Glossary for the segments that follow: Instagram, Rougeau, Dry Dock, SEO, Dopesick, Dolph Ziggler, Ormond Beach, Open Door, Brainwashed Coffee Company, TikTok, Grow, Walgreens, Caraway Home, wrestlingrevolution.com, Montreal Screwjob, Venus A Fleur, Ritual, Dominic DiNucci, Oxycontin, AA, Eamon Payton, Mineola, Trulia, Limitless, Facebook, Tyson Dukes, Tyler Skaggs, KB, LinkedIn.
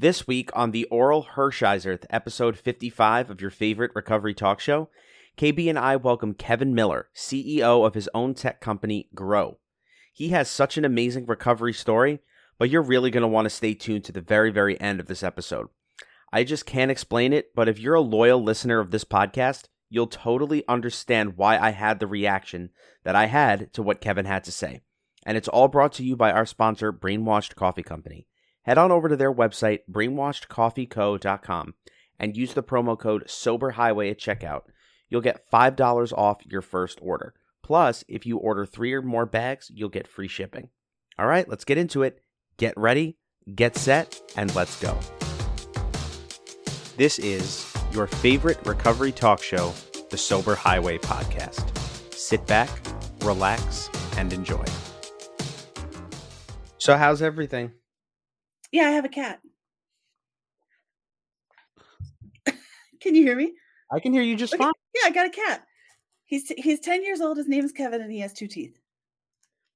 This week on the Oral Hershiser, episode 55 of your favorite recovery talk show, KB and I welcome Kevin Miller, CEO of his own tech company, Grow. He has such an amazing recovery story, but you're really going to want to stay tuned to the very, very end of this episode. I just can't explain it, but if you're a loyal listener of this podcast, you'll totally understand why I had the reaction that I had to what Kevin had to say. And it's all brought to you by our sponsor, Brainwashed Coffee Company. Head on over to their website, brainwashedcoffeeco.com, and use the promo code SOBERHIGHWAY at checkout. You'll get $5 off your first order. Plus, if you order 3 or more bags, you'll get free shipping. All right, let's get into it. Get ready, get set, and let's go. This is your favorite recovery talk show, the Sober Highway Podcast. Sit back, relax, and enjoy. So how's everything? Yeah, I have a cat. Can you hear me? I can hear you just fine. Yeah, I got a cat. He's 10 years old. His name is Kevin, and he has 2 teeth.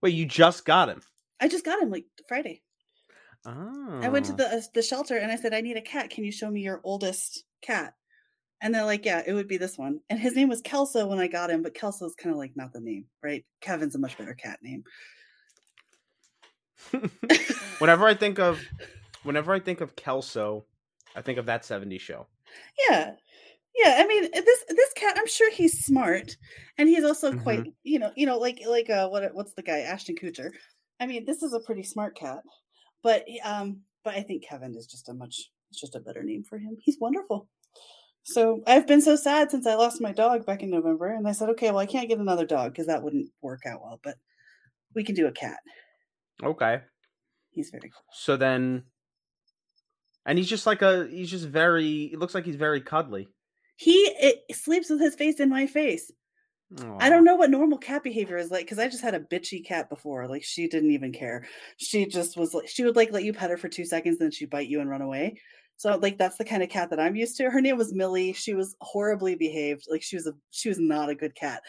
Wait, you just got him? I just got him like Friday. Oh. I went to the shelter, and I said, I need a cat. Can you show me your oldest cat? And they're like, yeah, it would be this one. And his name was Kelso when I got him, but Kelso's kind of like not the name, right? Kevin's a much better cat name. Whenever I think of Kelso, I think of That 70s Show. Yeah. Yeah, I mean, this cat, I'm sure he's smart, and he's also quite, you know, like what's the guy, Ashton Kutcher. I mean, this is a pretty smart cat, but I think Kevin is just a better name for him. He's wonderful. So I've been so sad since I lost my dog back in November, and I said, okay, well, I can't get another dog because that wouldn't work out well, but we can do a cat. Okay. He's very cool. So then, and it looks like he's very cuddly. He sleeps with his face in my face. Aww. I don't know what normal cat behavior is like, because I just had a bitchy cat before. Like, she didn't even care. She just was like, she would like let you pet her for 2 seconds, then she'd bite you and run away. So like, that's the kind of cat that I'm used to. Her name was Millie. She was horribly behaved. Like, she was not a good cat.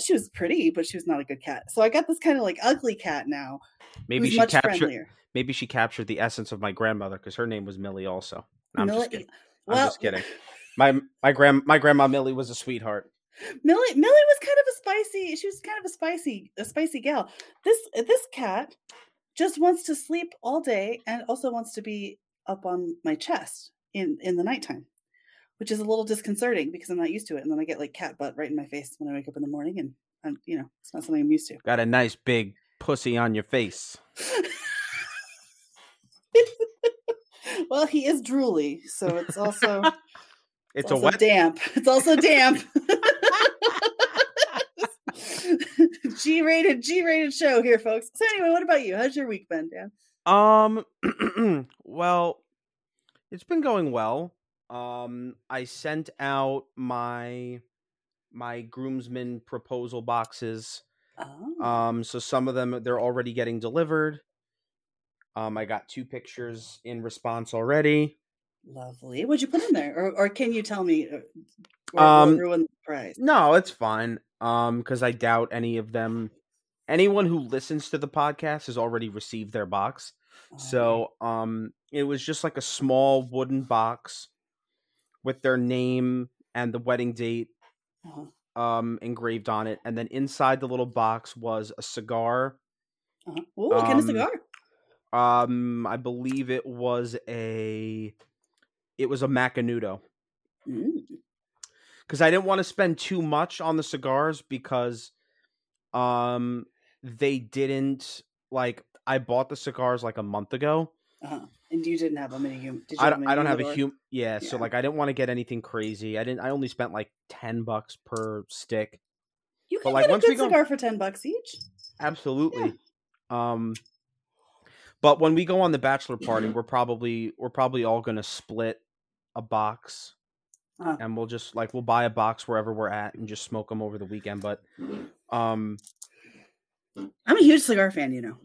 She was pretty, but she was not a good cat. So I got this kind of like ugly cat now. Maybe she captured the essence of my grandmother, because her name was Millie also. No, Millie, I'm just kidding. My grandma Millie was a sweetheart. Millie was kind of a spicy gal. This cat just wants to sleep all day and also wants to be up on my chest in the nighttime, which is a little disconcerting because I'm not used to it. And then I get like cat butt right in my face when I wake up in the morning, and I'm, you know, it's not something I'm used to. Got a nice big pussy on your face. Well, he is drooly, so it's also it's also damp. It's also damp. G-rated show here, folks. So anyway, what about you? How's your week been, Dan? Well, it's been going well. I sent out my groomsmen proposal boxes. Oh. So some of them, they're already getting delivered. I got 2 pictures in response already. Lovely. What'd you put in there? Or can you tell me? Or ruin the prize? No, it's fine. Because I doubt any of them. Anyone who listens to the podcast has already received their box. Oh. So it was just like a small wooden box with their name and the wedding date engraved on it. And then inside the little box was a cigar. Uh-huh. Ooh, what kind of cigar? I believe it was a Macanudo, because I didn't want to spend too much on the cigars, because they didn't, like, I bought the cigars like a month ago. Uh-huh. And you didn't have them in a human. Yeah, so like I didn't want to get anything crazy. I only spent like $10 per stick. You can get a good cigar for $10 each. Absolutely. Yeah. But when we go on the bachelor party, we're probably all gonna split a box, and we'll just like we'll buy a box wherever we're at and just smoke them over the weekend. But, I'm a huge cigar fan, you know.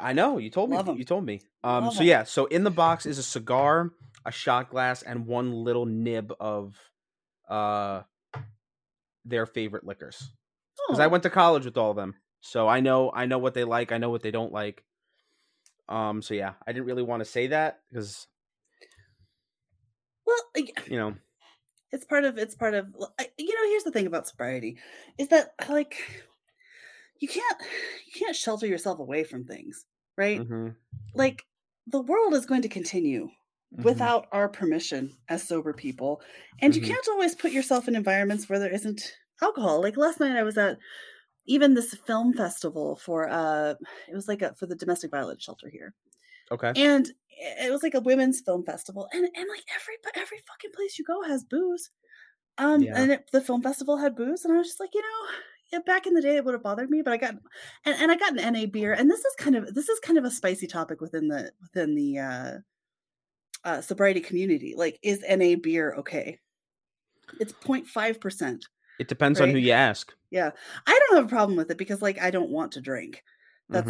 I know, you told me. You told me. So yeah, so in the box is a cigar, a shot glass, and one little nib of, their favorite liquors. Because I went to college with all of them, so I know what they like, I know what they don't like. So yeah, I didn't really want to say that because you know, it's part of, you know, here's the thing about sobriety is that, like, you can't shelter yourself away from things, right? Mm-hmm. Like, the world is going to continue without our permission as sober people. And you can't always put yourself in environments where there isn't alcohol. Like, last night I was at even this film festival for, it was like for the domestic violence shelter here. Okay. And it was like a women's film festival. And like every fucking place you go has booze. And the film festival had booze. And I was just like, you know, back in the day, it would have bothered me, but I got an NA beer, and this is kind of a spicy topic within the sobriety community. Like, is NA beer okay? It's 0.5%. It depends on who you ask. Yeah, I don't have a problem with it because, like, I don't want to drink. That's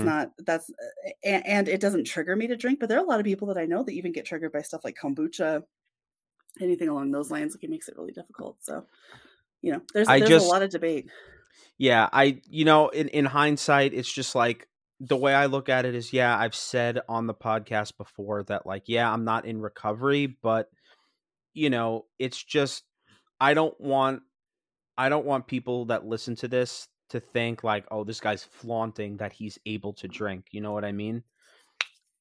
and it doesn't trigger me to drink. But there are a lot of people that I know that even get triggered by stuff like kombucha, anything along those lines. Like, it makes it really difficult. So, you know, there's a lot of debate. Yeah, in hindsight, it's just like, the way I look at it is, yeah, I've said on the podcast before that, like, yeah, I'm not in recovery, but, you know, it's just, I don't want people that listen to this to think like, oh, this guy's flaunting that he's able to drink. You know what I mean?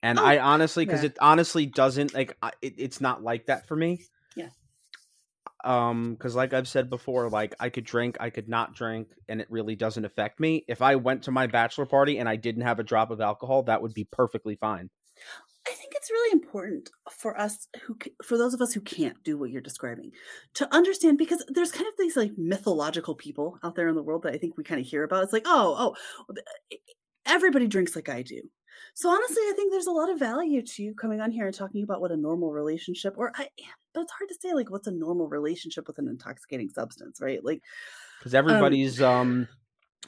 And I honestly, because it honestly doesn't, like, it's not like that for me. Yeah. Because like I've said before, like, I could drink, I could not drink, and it really doesn't affect me. If I went to my bachelor party and I didn't have a drop of alcohol, that would be perfectly fine. I think it's really important for us, for those of us who can't do what you're describing, to understand, because there's kind of these, like, mythological people out there in the world that I think we kind of hear about. It's like, oh, everybody drinks like I do. So honestly, I think there's a lot of value to you coming on here and talking about what a normal relationship, but it's hard to say, like, what's a normal relationship with an intoxicating substance, right? Like, because everybody's,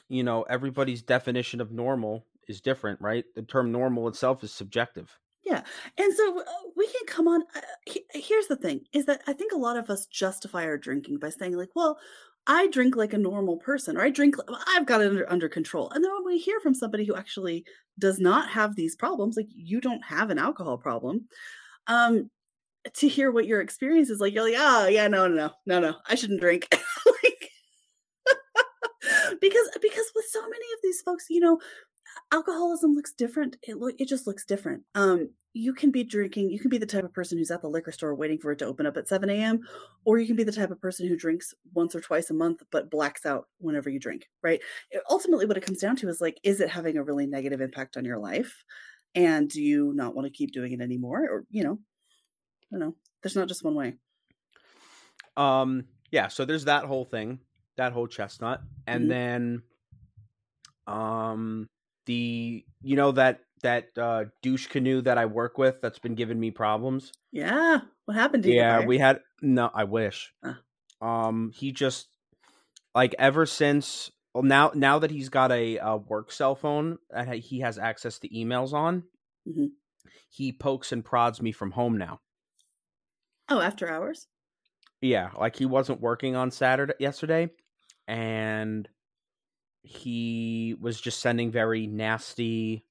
you know, everybody's definition of normal is different, right? The term normal itself is subjective. Yeah. And so we can come on. Here's the thing is that I think a lot of us justify our drinking by saying, like, well, I drink like a normal person, or I've got it under control. And then when we hear from somebody who actually does not have these problems, like, you don't have an alcohol problem, to hear what your experience is like, you're like, oh yeah, no, I shouldn't drink. Like, because with so many of these folks, you know, alcoholism looks different. It just looks different. You can be drinking. You can be the type of person who's at the liquor store waiting for it to open up at 7 a.m. Or you can be the type of person who drinks once or twice a month, but blacks out whenever you drink, right? Ultimately, what it comes down to is, like, is it having a really negative impact on your life? And do you not want to keep doing it anymore? Or, you know, I don't know. There's not just one way. Yeah. So there's that whole thing, that whole chestnut. And then, you know, that douche canoe that I work with that's been giving me problems. Yeah. What happened to you? Yeah, I wish. He just, like, ever since, well, now that he's got a work cell phone that he has access to emails on, he pokes and prods me from home now. Oh, after hours? Yeah. Like, he wasn't working on yesterday. And he was just sending very nasty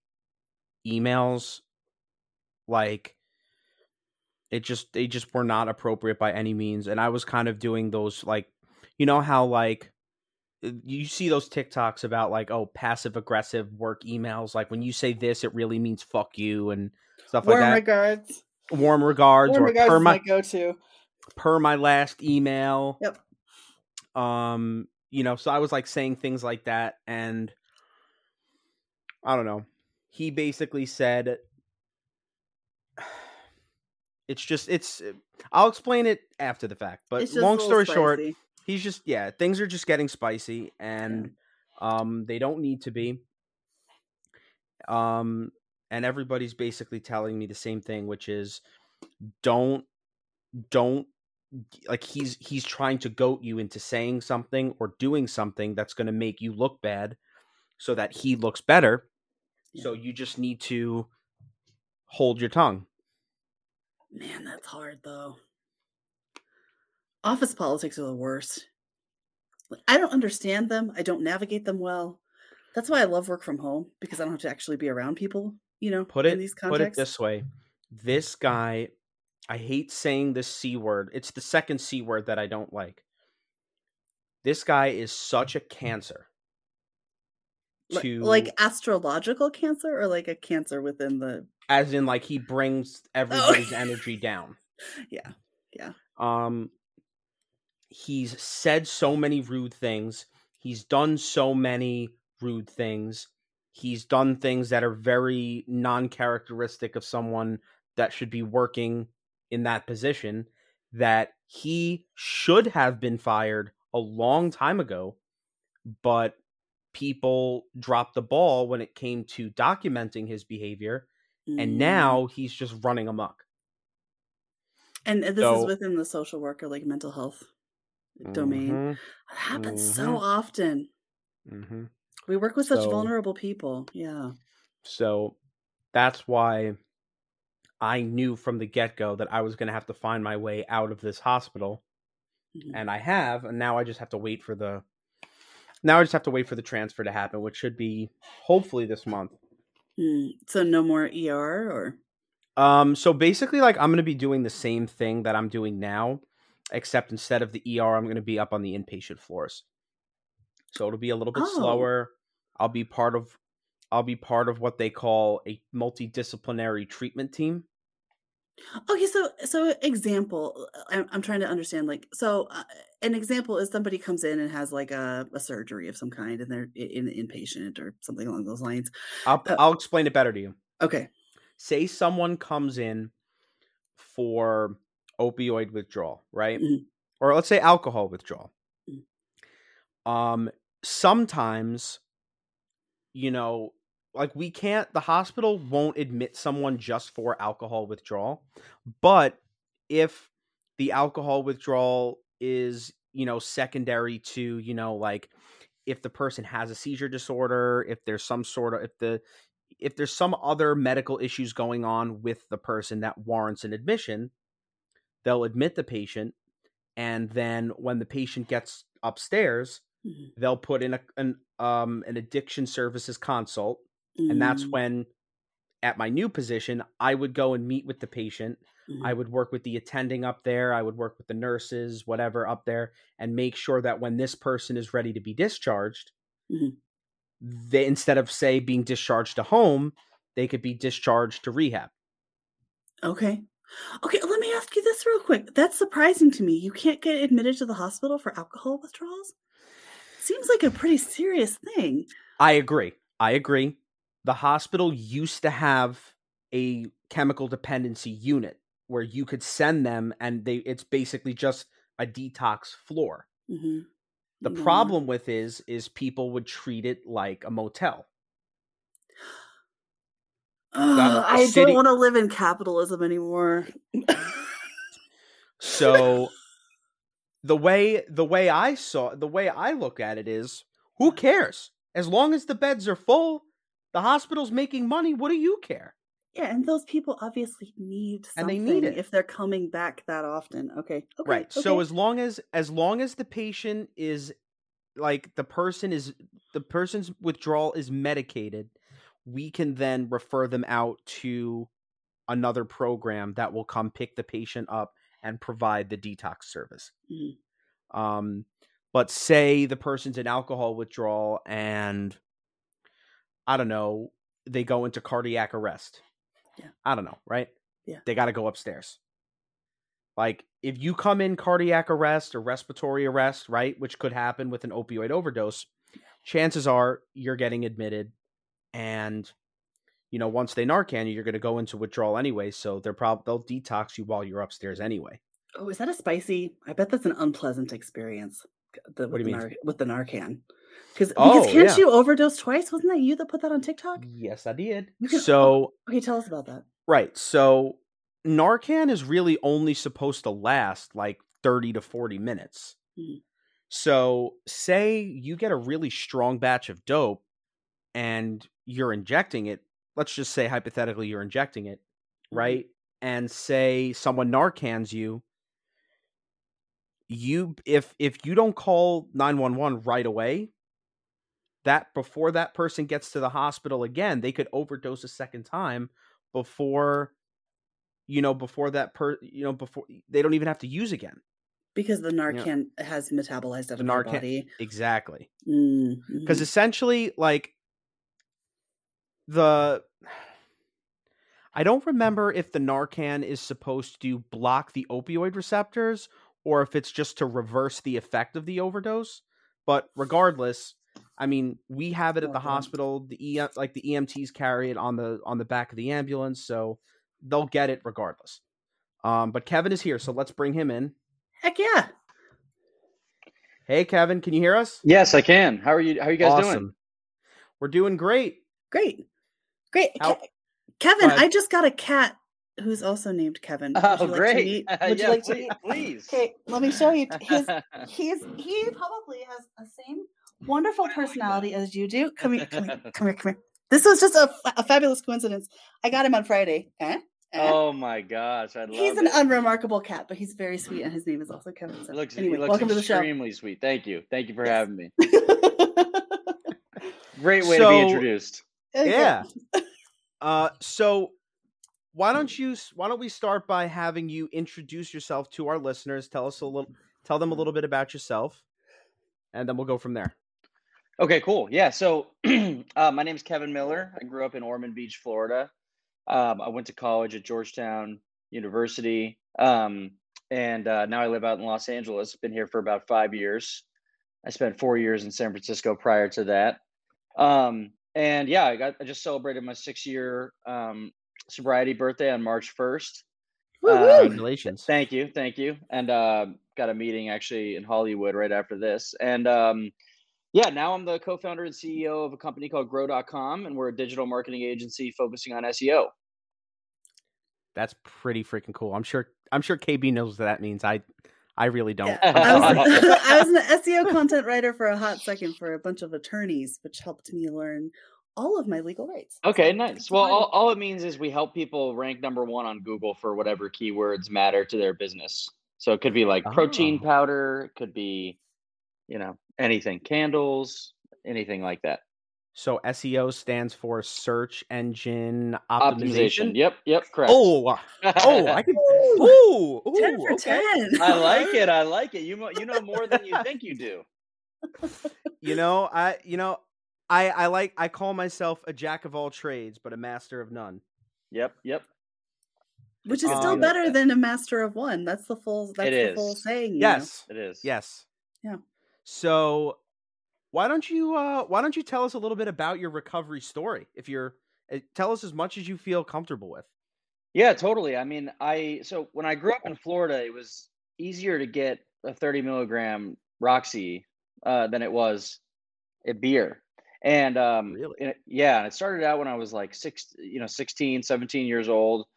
emails. Like, they just were not appropriate by any means. And I was kind of doing those, like, you know how, like, you see those TikToks about, like, oh, passive aggressive work emails. Like, when you say this, it really means fuck you and stuff like that. Warm regards is my go-to. Per my last email. Yep. You know, so I was, like, saying things like that, and I don't know. He basically said, I'll explain it after the fact, but long story short, he's just, yeah, things are just getting spicy, and they don't need to be. And everybody's basically telling me the same thing, which is don't. Like, he's trying to goat you into saying something or doing something that's going to make you look bad so that he looks better. Yeah. So you just need to hold your tongue. Man, that's hard, though. Office politics are the worst. Like, I don't understand them. I don't navigate them well. That's why I love work from home, because I don't have to actually be around people, you know, in these contexts. Put it this way. This guy I hate saying this C word. It's the second C word that I don't like. This guy is such a cancer. To, like astrological cancer or like a cancer within the... As in like he brings everybody's energy down. Yeah. Yeah. He's said so many rude things. He's done so many rude things. He's done things that are very non-characteristic of someone that should be working in that position, that he should have been fired a long time ago, but people dropped the ball when it came to documenting his behavior, and now he's just running amok. And this is within the social worker, like mental health domain. It happens so often. We work with such vulnerable people. Yeah. So that's why I knew from the get-go that I was going to have to find my way out of this hospital. And I have, and now I just have to wait for the transfer to happen, which should be hopefully this month. So no more ER or? So basically, like, I'm going to be doing the same thing that I'm doing now, except instead of the ER, I'm going to be up on the inpatient floors. So it'll be a little bit slower. I'll be part of what they call a multidisciplinary treatment team. Okay, so example, I'm trying to understand, like, so an example is somebody comes in and has like a surgery of some kind and they're inpatient or something along those lines. I'll explain it better to you. Okay. Say someone comes in for opioid withdrawal, right? Or let's say alcohol withdrawal. Sometimes, you know, like the hospital won't admit someone just for alcohol withdrawal, but if the alcohol withdrawal is, you know, secondary to, you know, like if the person has a seizure disorder, if there's some sort of, if there's some other medical issues going on with the person that warrants an admission, they'll admit the patient. And then when the patient gets upstairs, they'll put in an addiction services consult. And that's when, at my new position, I would go and meet with the patient. I would work with the attending up there. I would work with the nurses, whatever up there, and make sure that when this person is ready to be discharged, they, instead of, say, being discharged to home, they could be discharged to rehab. Okay. Okay, let me ask you this real quick. That's surprising to me. You can't get admitted to the hospital for alcohol withdrawals? Seems like a pretty serious thing. I agree. The hospital used to have a chemical dependency unit where you could send them and it's basically just a detox floor. The problem with is people would treat it like a motel. I don't want to live in capitalism anymore. So the way I look at it is, who cares? As long as the beds are full, the hospital's making money. What do you care? Yeah, and those people obviously need something, and they need it if they're coming back that often. Okay. Right. Okay. So as long as the patient is like the person's withdrawal is medicated, we can then refer them out to another program that will come pick the patient up and provide the detox service. But say the person's in alcohol withdrawal and, I don't know, they go into cardiac arrest. Yeah. I don't know, right? Yeah. They got to go upstairs. Like, if you come in cardiac arrest or respiratory arrest, right, which could happen with an opioid overdose, chances are you're getting admitted. And, you know, once they Narcan you, you're going to go into withdrawal anyway. So they'll detox you while you're upstairs anyway. Oh, is that a spicy? I bet that's an unpleasant experience. What do you mean? With the Narcan. Because can't you overdose twice? Wasn't that you that put that on TikTok? Yes, I did. Okay, tell us about that. Right. So Narcan is really only supposed to last like 30 to 40 minutes. So say you get a really strong batch of dope and you're injecting it. Let's just say hypothetically you're injecting it, right? And say someone Narcans you. If you don't call 911 right away, that before that person gets to the hospital again, they could overdose a second time before before that before they don't even have to use again. Because the Narcan has metabolized out of our body. Exactly. Mm-hmm. 'Cause essentially, like, I don't remember if the Narcan is supposed to block the opioid receptors or if it's just to reverse the effect of the overdose. But regardless, I mean, we have it at the hospital. The EMTs carry it on the back of the ambulance, so they'll get it regardless. But Kevin is here, so let's bring him in. Heck yeah. Hey, Kevin, can you hear us? Yes, I can. How are you guys doing? We're doing great. Great. Kevin, I just got a cat who's also named Kevin. Oh, great. Would you like to meet? Please. Okay, let me show you. He probably has the same wonderful personality as you do. Come here. This was just a fabulous coincidence. I got him on Friday. Oh my gosh! I love it. He's an unremarkable cat, but he's very sweet, and his name is also Kevin. So he looks welcome to the show. Extremely sweet. Thank you for having me. Great way to be introduced. Yeah. So why don't we start by having you introduce yourself to our listeners? Tell them a little bit about yourself, and then we'll go from there. Okay. Cool. Yeah. So my name is Kevin Miller. I grew up in Ormond Beach, Florida. I went to college at Georgetown University, and now I live out in Los Angeles. Been here for about 5 years. I spent 4 years in San Francisco prior to that. I just celebrated my 6-year sobriety birthday on March 1st. Congratulations! Thank you. And got a meeting actually in Hollywood right after this. And now I'm the co-founder and CEO of a company called Grow.com, and we're a digital marketing agency focusing on SEO. That's pretty freaking cool. I'm sure KB knows what that means. I really don't. Yeah. I was an SEO content writer for a hot second for a bunch of attorneys, which helped me learn all of my legal rights. Okay, nice. Well, all it means is we help people rank number one on Google for whatever keywords matter to their business. So it could be like protein powder, it could be, anything, candles, anything like that. So SEO stands for search engine optimization. Yep, correct. Oh, I can. Ooh, 10 for 10. I like it. You know more than you think you do. I call myself a jack of all trades, but a master of none. Yep. Which is still better than a master of one. That's the full saying. Yes, it is. Yes. Yeah. So, why don't you tell us a little bit about your recovery story? Tell us as much as you feel comfortable with. Yeah, totally. I mean, so when I grew up in Florida, it was easier to get a 30 milligram Roxy than it was a beer. And it started out when I was like 16, 17 years old.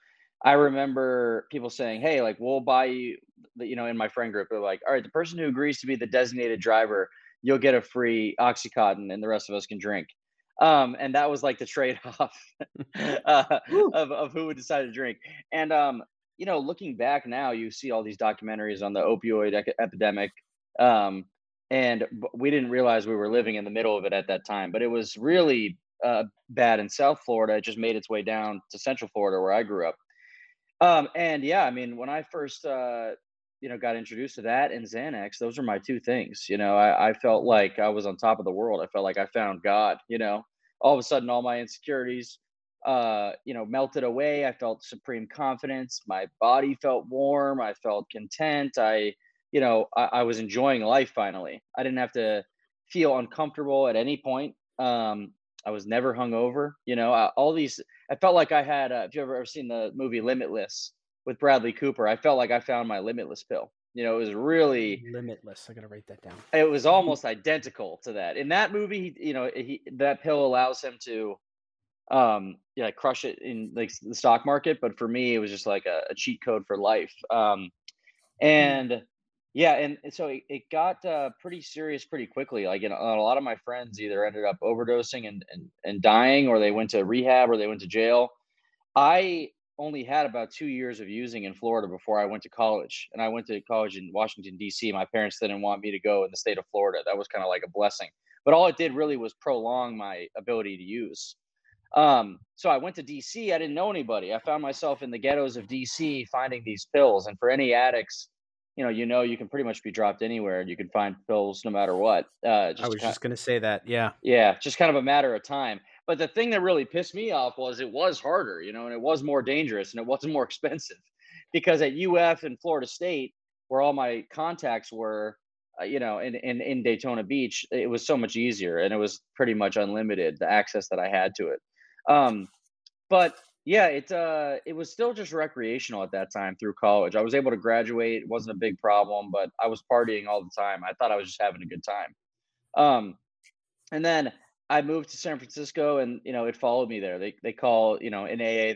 I remember people saying, "Hey, like we'll buy you," in my friend group, they're like, "All right, the person who agrees to be the designated driver, you'll get a free Oxycontin and the rest of us can drink." And that was like the trade-off of who would decide to drink. And, looking back now, you see all these documentaries on the opioid epidemic. And we didn't realize we were living in the middle of it at that time, but it was really bad in South Florida. It just made its way down to Central Florida where I grew up. When I first, got introduced to that and Xanax, those are my two things. I felt like I was on top of the world. I felt like I found God, all of a sudden all my insecurities, melted away. I felt supreme confidence. My body felt warm. I felt content. I was enjoying life. Finally, I didn't have to feel uncomfortable at any point. I was never hungover. I felt like I had, if you ever seen the movie Limitless with Bradley Cooper, I felt like I found my Limitless pill. It was really Limitless. I got to write that down. It was almost identical to that. In that movie, that pill allows him to, crush it in like the stock market. But for me, it was just like a cheat code for life. And so it got pretty serious pretty quickly. Like, a lot of my friends either ended up overdosing and dying, or they went to rehab, or they went to jail. I only had about 2 years of using in Florida before I went to college. And I went to college in Washington, D.C. My parents didn't want me to go in the state of Florida. That was kind of like a blessing. But all it did really was prolong my ability to use. So I went to DC. I didn't know anybody. I found myself in the ghettos of DC finding these pills. And for any addicts, you can pretty much be dropped anywhere and you can find pills no matter what. I was just going to say that. Yeah. Yeah. Just kind of a matter of time. But the thing that really pissed me off was it was harder, and it was more dangerous and it was more expensive, because at UF and Florida State, where all my contacts were, in Daytona Beach, it was so much easier and it was pretty much unlimited, the access that I had to it. But yeah, it was still just recreational at that time through college. I was able to graduate. It wasn't a big problem, but I was partying all the time. I thought I was just having a good time. And then I moved to San Francisco and, it followed me there. They call, in AA,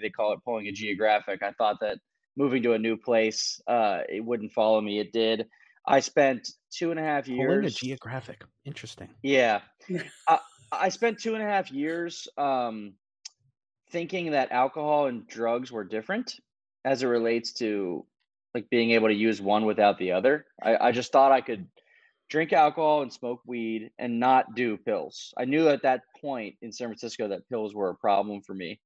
they call it pulling a geographic. I thought that moving to a new place, it wouldn't follow me. It did. I spent 2.5 years. Pulling a geographic. Interesting. Yeah. I spent 2.5 years, thinking that alcohol and drugs were different as it relates to like being able to use one without the other. I just thought I could drink alcohol and smoke weed and not do pills. I knew at that point in San Francisco that pills were a problem for me,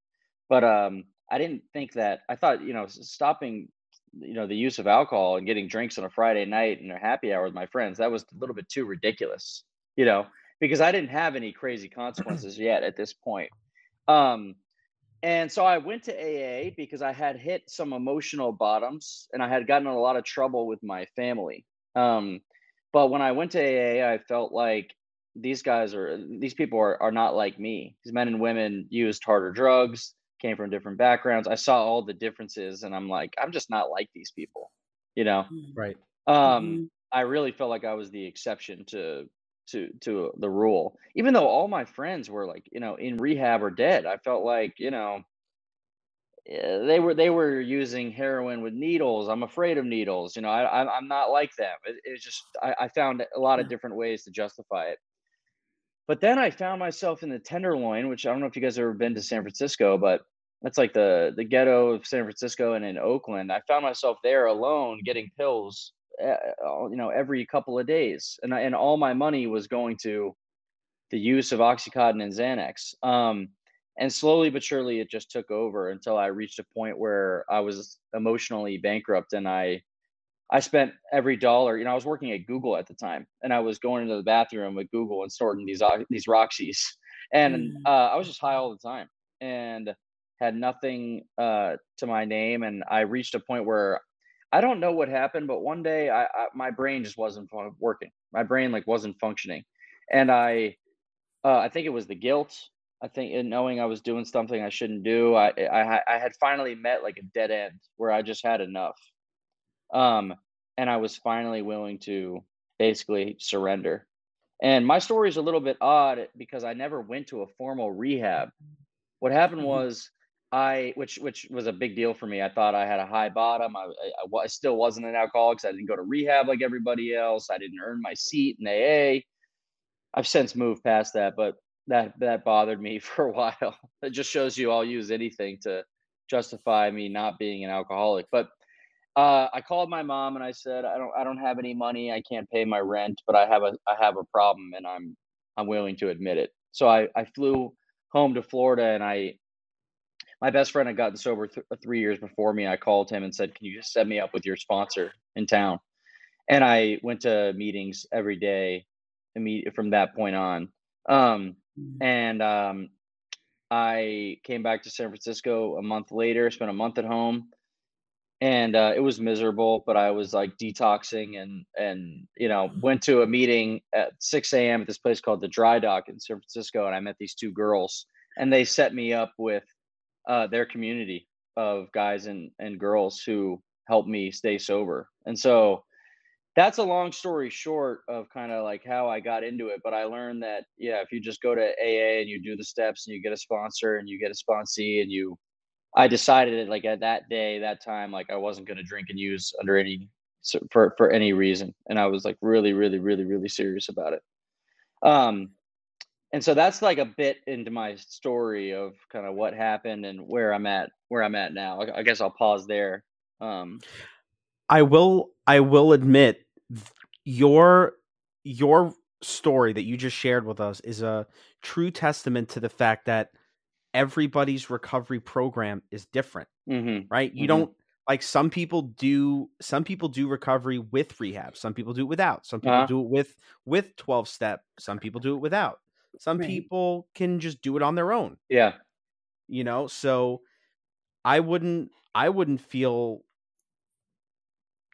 but I didn't think that. I thought, stopping, the use of alcohol and getting drinks on a Friday night and a happy hour with my friends, that was a little bit too ridiculous, because I didn't have any crazy consequences yet at this point. And so I went to AA because I had hit some emotional bottoms and I had gotten in a lot of trouble with my family. But when I went to AA, I felt like these people are not like me. These men and women used harder drugs, came from different backgrounds. I saw all the differences and I'm like, I'm just not like these people, Right. I really felt like I was the exception to the rule, even though all my friends were like, in rehab or dead. I felt like, they were using heroin with needles. I'm afraid of needles. I'm not like them. It's just, I found a lot of different ways to justify it. But then I found myself in the Tenderloin, which I don't know if you guys have ever been to San Francisco, but that's like the ghetto of San Francisco and in Oakland. I found myself there alone getting pills, every couple of days, and all my money was going to the use of Oxycontin and Xanax. And slowly but surely, it just took over until I reached a point where I was emotionally bankrupt. And I spent every dollar. I was working at Google at the time, and I was going into the bathroom with Google and sorting these Roxies. And I was just high all the time and had nothing to my name. And I reached a point where I don't know what happened, but one day my brain just wasn't working. My brain wasn't functioning. And I think it was the guilt. I think in knowing I was doing something I shouldn't do. I had finally met a dead end where I just had enough. And I was finally willing to basically surrender. And my story is a little bit odd because I never went to a formal rehab. What happened was which was a big deal for me. I thought I had a high bottom. I still wasn't an alcoholic because I didn't go to rehab like everybody else. I didn't earn my seat in AA. I've since moved past that, but that bothered me for a while. It just shows you I'll use anything to justify me not being an alcoholic. But I called my mom and I said, I don't have any money. I can't pay my rent, but I have a problem and I'm willing to admit it. So I flew home to Florida and my best friend had gotten sober 3 years before me. I called him and said, "Can you just set me up with your sponsor in town?" And I went to meetings every day from that point on. I came back to San Francisco a month later, spent a month at home, and it was miserable, but I was detoxing and went to a meeting at 6 a.m. at this place called the Dry Dock in San Francisco. And I met these two girls and they set me up with their community of guys and girls who helped me stay sober. And so that's a long story short of kind of how I got into it. But I learned that, if you just go to AA and you do the steps and you get a sponsor and you get a sponsee and I decided at that time, I wasn't going to drink and use under for any reason. And I was really, really, really, really serious about it. And so that's a bit into my story of kind of what happened and where I'm at now. I guess I'll pause there. I will admit your story that you just shared with us is a true testament to the fact that everybody's recovery program is different, right? You don't, like, some people do recovery with rehab. Some people do it without. Some people do it with 12 step. Some people do it without. Some people can just do it on their own. Yeah. You know, so I wouldn't feel,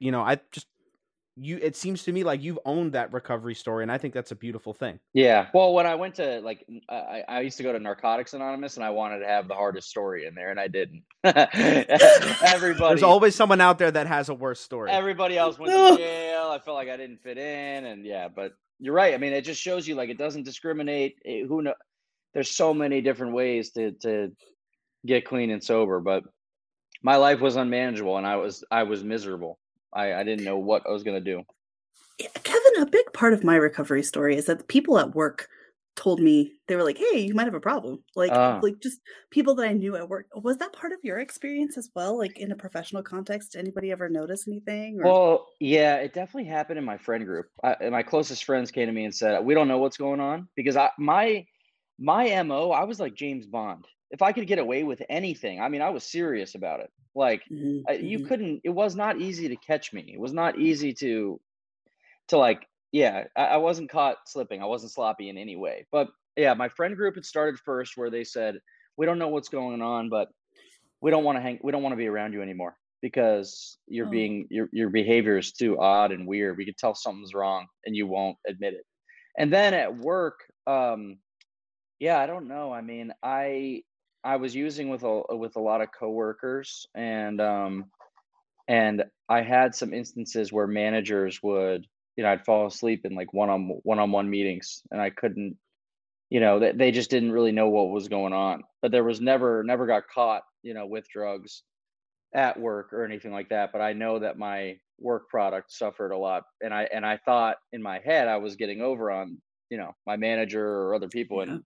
you know, it seems to me like you've owned that recovery story, and I think that's a beautiful thing. Yeah. Well, when I went to, like, I used to go to Narcotics Anonymous, and I wanted to have the hardest story in there, and I didn't. Everybody. There's always someone out there that has a worse story. Everybody else went to jail. I felt like I didn't fit in, and but you're right. I mean, it just shows you, like, it doesn't discriminate. Who knows? There's so many different ways to get clean and sober, but my life was unmanageable, and I was miserable. I didn't know what I was going to do. Kevin, a big part of my recovery story is that the people at work told me, they were like, hey, you might have a problem. Like just people that I knew at work. Was that part of your experience as well? Like, in a professional context, anybody ever notice anything? Or? Well, yeah, it definitely happened in my friend group. My closest friends came to me and said, we don't know what's going on, because my MO, I was like James Bond. If I could get away with anything, I mean, I was serious about it. Like, you couldn't, it was not easy to catch me. It was not easy I wasn't caught slipping. I wasn't sloppy in any way. But yeah, my friend group had started first, where they said, we don't know what's going on, but we don't want to be around you anymore, because your behavior is too odd and weird. We could tell something's wrong and you won't admit it. And then at work, I don't know. I mean, I was using with a lot of coworkers, and I had some instances where managers would, I'd fall asleep in, like, one-on-one meetings, and I couldn't, they just didn't really know what was going on, but there was never got caught, with drugs at work or anything like that. But I know that my work product suffered a lot, and I thought in my head I was getting over on, my manager or other people, and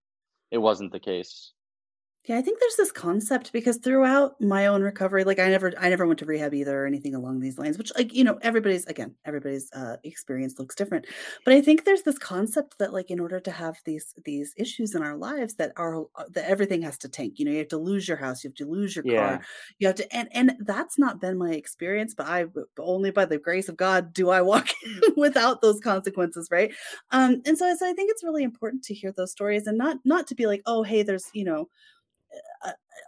it wasn't the case. Yeah, I think there's this concept, because throughout my own recovery, like, I never went to rehab either or anything along these lines, which, like, everybody's experience looks different. But I think there's this concept that, like, in order to have these issues in our lives, that everything has to tank. You have to lose your house, you have to lose your car, you have to, and that's not been my experience. But only by the grace of God do I walk without those consequences, right? And so I think it's really important to hear those stories, and not to be like, oh, hey, there's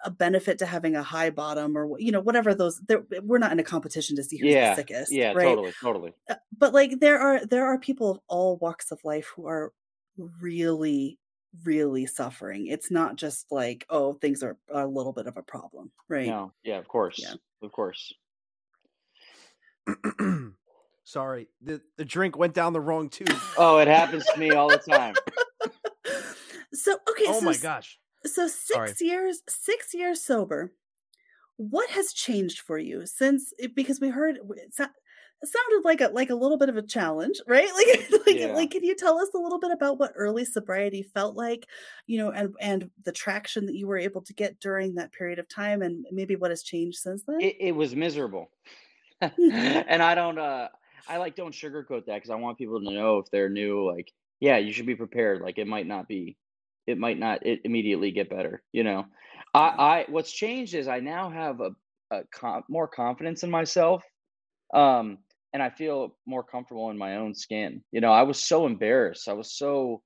a benefit to having a high bottom, or whatever those. We're not in a competition to see who's the sickest. Yeah, right? Totally. But, like, there are people of all walks of life who are really, really suffering. It's not just like, oh, things are a little bit of a problem, right? No, yeah, of course, of course. Sorry, the drink went down the wrong tube. Oh, it happens to me all the time. So okay. Oh, so my gosh. So 6 years sober. What has changed for you since? Because we heard it sounded like a little bit of a challenge, right? Like, can you tell us a little bit about what early sobriety felt like, and the traction that you were able to get during that period of time, and maybe what has changed since then? It was miserable, and I don't. I don't sugarcoat that, because I want people to know, if they're new, like, yeah, you should be prepared. Like, it might not immediately get better. I what's changed is I now have more confidence in myself. And I feel more comfortable in my own skin. I was so embarrassed. I was so,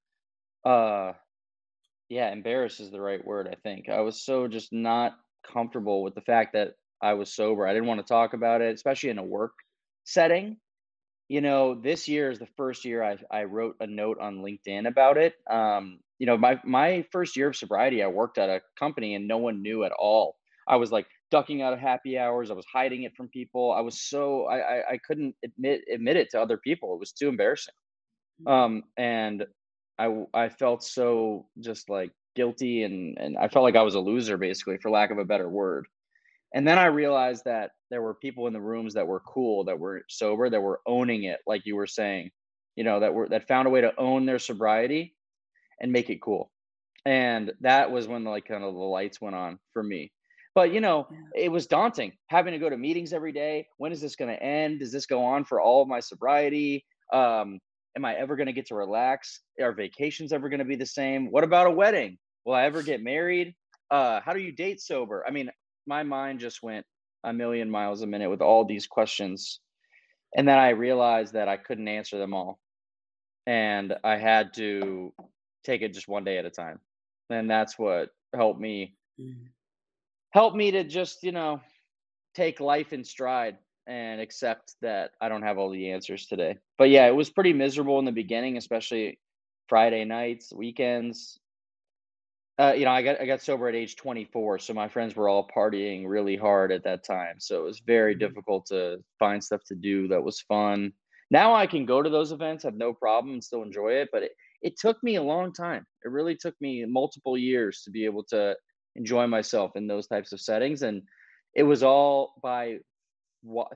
embarrassed is the right word. I think I was so just not comfortable with the fact that I was sober. I didn't want to talk about it, especially in a work setting. This year is the first year I wrote a note on LinkedIn about it. My first year of sobriety, I worked at a company and no one knew at all. I was like ducking out of happy hours. I was hiding it from people. I was so I couldn't admit it to other people. It was too embarrassing. And I felt so just like guilty, and I felt like I was a loser, basically, for lack of a better word. And then I realized that there were people in the rooms that were cool, that were sober, that were owning it, like you were saying, that found a way to own their sobriety and make it cool. And that was when, like, kind of the lights went on for me. But, it was daunting having to go to meetings every day. When is this going to end? Does this go on for all of my sobriety? Am I ever going to get to relax? Are vacations ever going to be the same? What about a wedding? Will I ever get married? how do you date sober? I mean, my mind just went a million miles a minute with all these questions. And then I realized that I couldn't answer them all. And I had to take it just one day at a time. And that's what helped me to just, you know, take life in stride and accept that I don't have all the answers today. But yeah, it was pretty miserable in the beginning, especially Friday nights, weekends. You know, I got sober at age 24, so my friends were all partying really hard at that time. So it was very difficult to find stuff to do that was fun. Now I can go to those events, have no problem, and still enjoy it. But it took me a long time. It really took me multiple years to be able to enjoy myself in those types of settings. And it was all by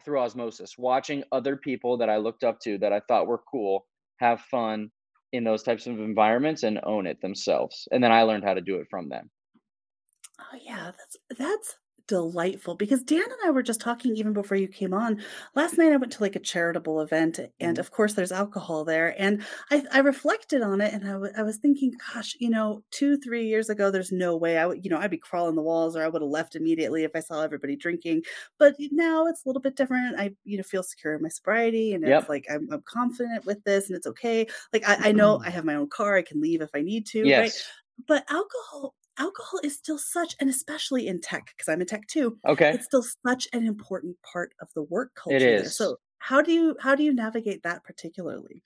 through osmosis, watching other people that I looked up to that I thought were cool, have fun in those types of environments and own it themselves. And then I learned how to do it from them. Oh yeah. That's delightful, because Dan and I were just talking even before you came on last night. I went to like a charitable event, and of course there's alcohol there. And I reflected on it, and I was thinking, gosh, you know, 2-3 years ago, there's no way I would, you know, I'd be crawling the walls, or I would have left immediately if I saw everybody drinking. But now it's a little bit different. I, you know, feel secure in my sobriety, and It's like, I'm confident with this, and it's okay. Like I know I have my own car. I can leave if I need to. Yes. Right? But alcohol is still such, and especially in tech, because I'm in tech too. Okay. It's still such an important part of the work culture. It is. So how do you navigate that particularly?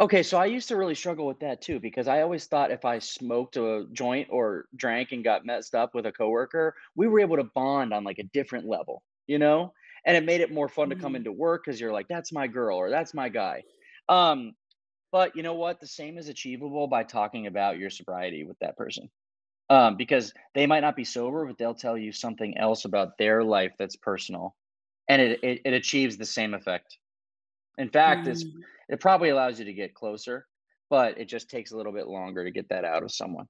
Okay. So I used to really struggle with that too, because I always thought if I smoked a joint or drank and got messed up with a coworker, we were able to bond on like a different level, you know, and it made it more fun to come into work. Cause you're like, that's my girl, or that's my guy. But you know what? The same is achievable by talking about your sobriety with that person. Because they might not be sober, but they'll tell you something else about their life that's personal, and it achieves the same effect. In fact, it probably allows you to get closer, but it just takes a little bit longer to get that out of someone.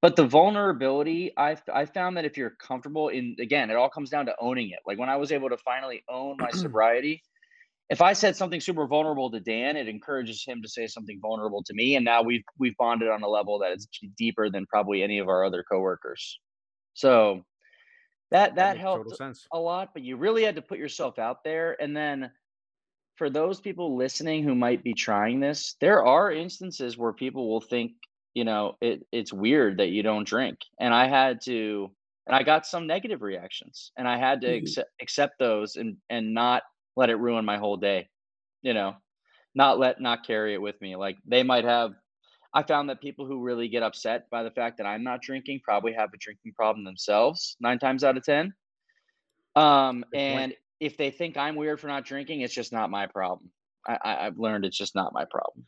But the vulnerability, I found that if you're comfortable in, again, it all comes down to owning it. Like when I was able to finally own my sobriety, if I said something super vulnerable to Dan, it encourages him to say something vulnerable to me. And now we've bonded on a level that is deeper than probably any of our other coworkers. So that helped a lot, but you really had to put yourself out there. And then for those people listening who might be trying this, there are instances where people will think, you know, it's weird that you don't drink. And I got some negative reactions, and I had to accept those and not let it ruin my whole day, you know, not carry it with me. Like I found that people who really get upset by the fact that I'm not drinking probably have a drinking problem themselves 9 times out of 10. And if they think I'm weird for not drinking, it's just not my problem. I've learned it's just not my problem,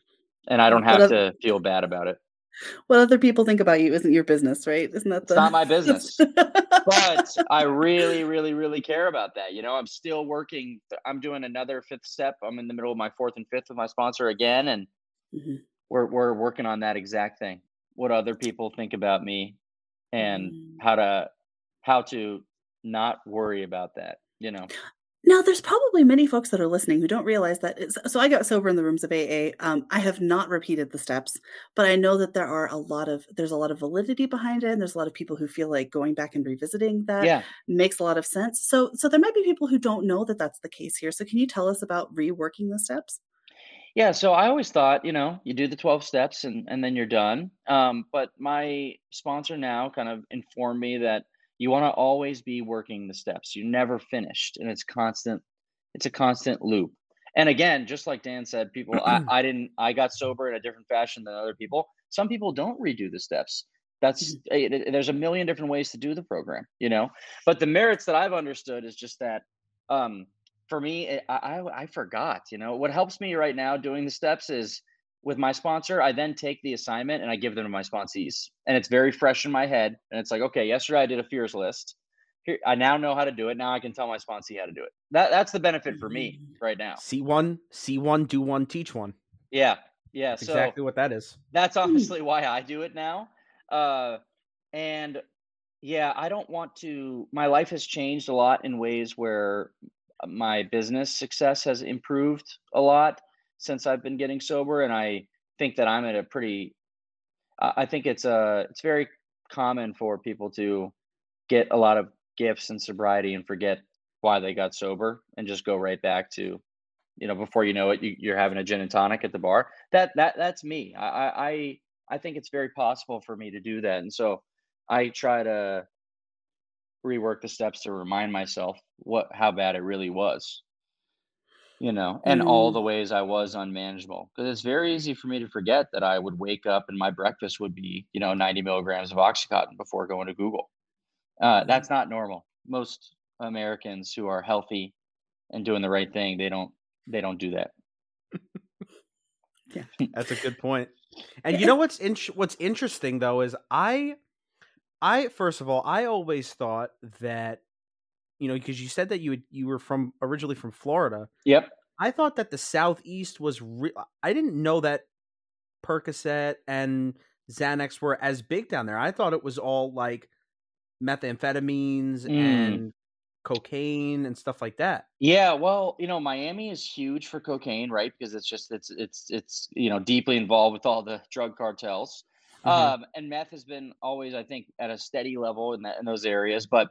and I don't have to feel bad about it. What other people think about you isn't your business, right? Isn't that it's not my business? But I really, really, really care about that. You know, I'm still working. I'm doing another 5th step. I'm in the middle of my 4th and 5th with my sponsor again, and we're working on that exact thing. What other people think about me, and how to not worry about that. You know. Now, there's probably many folks that are listening who don't realize that. So I got sober in the rooms of AA. I have not repeated the steps, but I know that there's a lot of validity behind it. And there's a lot of people who feel like going back and revisiting that makes a lot of sense. So there might be people who don't know that that's the case here. So can you tell us about reworking the steps? Yeah. So I always thought, you know, you do the 12 steps and then you're done. But my sponsor now kind of informed me that you want to always be working the steps. You're never finished, and it's a constant loop. And again, just like Dan said, people, I got sober in a different fashion than other people. Some people don't redo the steps. There's a million different ways to do the program, you know, but the merits that I've understood is just that, for me, I forgot, you know, what helps me right now doing the steps is with my sponsor, I then take the assignment and I give them to my sponsees, and it's very fresh in my head. And it's like, okay, yesterday I did a fears list. Here, I now know how to do it. Now I can tell my sponsee how to do it. That's the benefit for me right now. See one, do one, teach one. Yeah. Yeah. That's exactly what that is. That's obviously why I do it now. And yeah, I don't want to, my life has changed a lot in ways where my business success has improved a lot since I've been getting sober. And I think that I'm at a pretty, I think it's very common for people to get a lot of gifts in sobriety and forget why they got sober and just go right back to, you know, before you know it, you're having a gin and tonic at the bar. That's me. I think it's very possible for me to do that. And so I try to rework the steps to remind myself how bad it really was, you know, and all the ways I was unmanageable. Because it's very easy for me to forget that I would wake up and my breakfast would be, you know, 90 milligrams of Oxycontin before going to Google. That's not normal. Most Americans who are healthy and doing the right thing, they don't do that. Yeah, that's a good point. And you know what's interesting though is I first of all, I always thought that, you know, because you said that you were originally from Florida. Yep. I thought that the Southeast was I didn't know that Percocet and Xanax were as big down there. I thought it was all like methamphetamines and cocaine and stuff like that. Yeah, well, you know, Miami is huge for cocaine, right? Because it's you know, deeply involved with all the drug cartels. Mm-hmm. And meth has been always, I think, at a steady level in those areas. But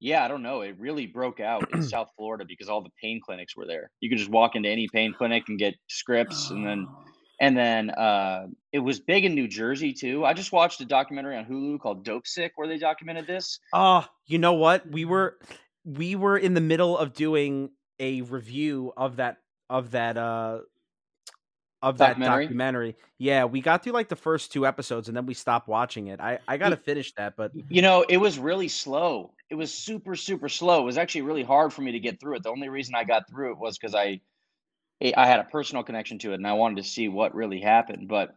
yeah, I don't know. It really broke out in South Florida because all the pain clinics were there. You could just walk into any pain clinic and get scripts, and then it was big in New Jersey too. I just watched a documentary on Hulu called Dopesick where they documented this. Oh, you know what? We were in the middle of doing a review of that documentary. Yeah, we got through like the first two episodes and then we stopped watching it. I got to finish that, but you know, it was really slow. It was super, super slow. It was actually really hard for me to get through it. The only reason I got through it was because I had a personal connection to it and I wanted to see what really happened, but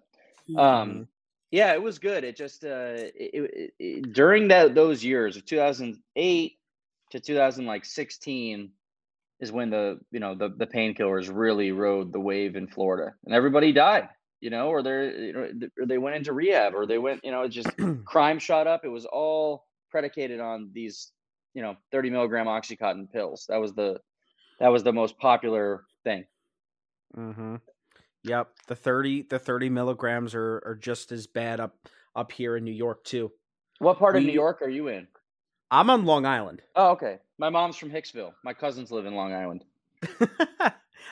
yeah, it was good. It just, it during those years of 2008 to 2016 is when the painkillers really rode the wave in Florida and everybody died, you know, or they went into rehab or they went, you know, just crime shot up. It was all predicated on these, you know, 30 milligram Oxycontin pills. That was the most popular thing. Mm-hmm. Yep. The 30 milligrams are just as bad up here in New York too. What part of New York are you in? I'm on Long Island. Oh, okay. My mom's from Hicksville. My cousins live in Long Island.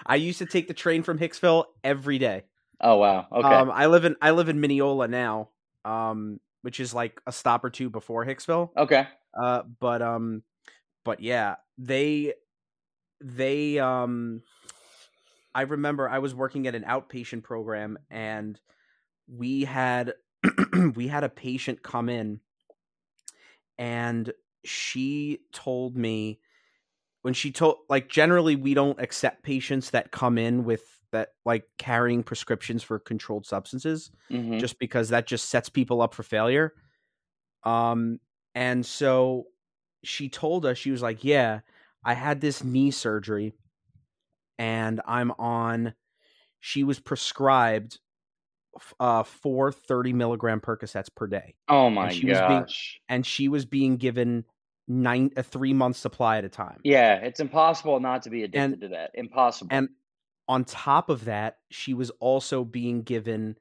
I used to take the train from Hicksville every day. Oh wow. Okay. I live in Mineola now, which is like a stop or two before Hicksville. Okay. But yeah, they I remember I was working at an outpatient program and we had a patient come in and she told me generally we don't accept patients that come in with that, like, carrying prescriptions for controlled substances, mm-hmm. just because that just sets people up for failure. And so she told us, she was like, yeah, I had this knee surgery. And she was prescribed 4 30 milligram Percocets per day. Oh my gosh. And she was being given 3 month supply at a time. Yeah, it's impossible not to be addicted to that. Impossible. And on top of that, she was also being given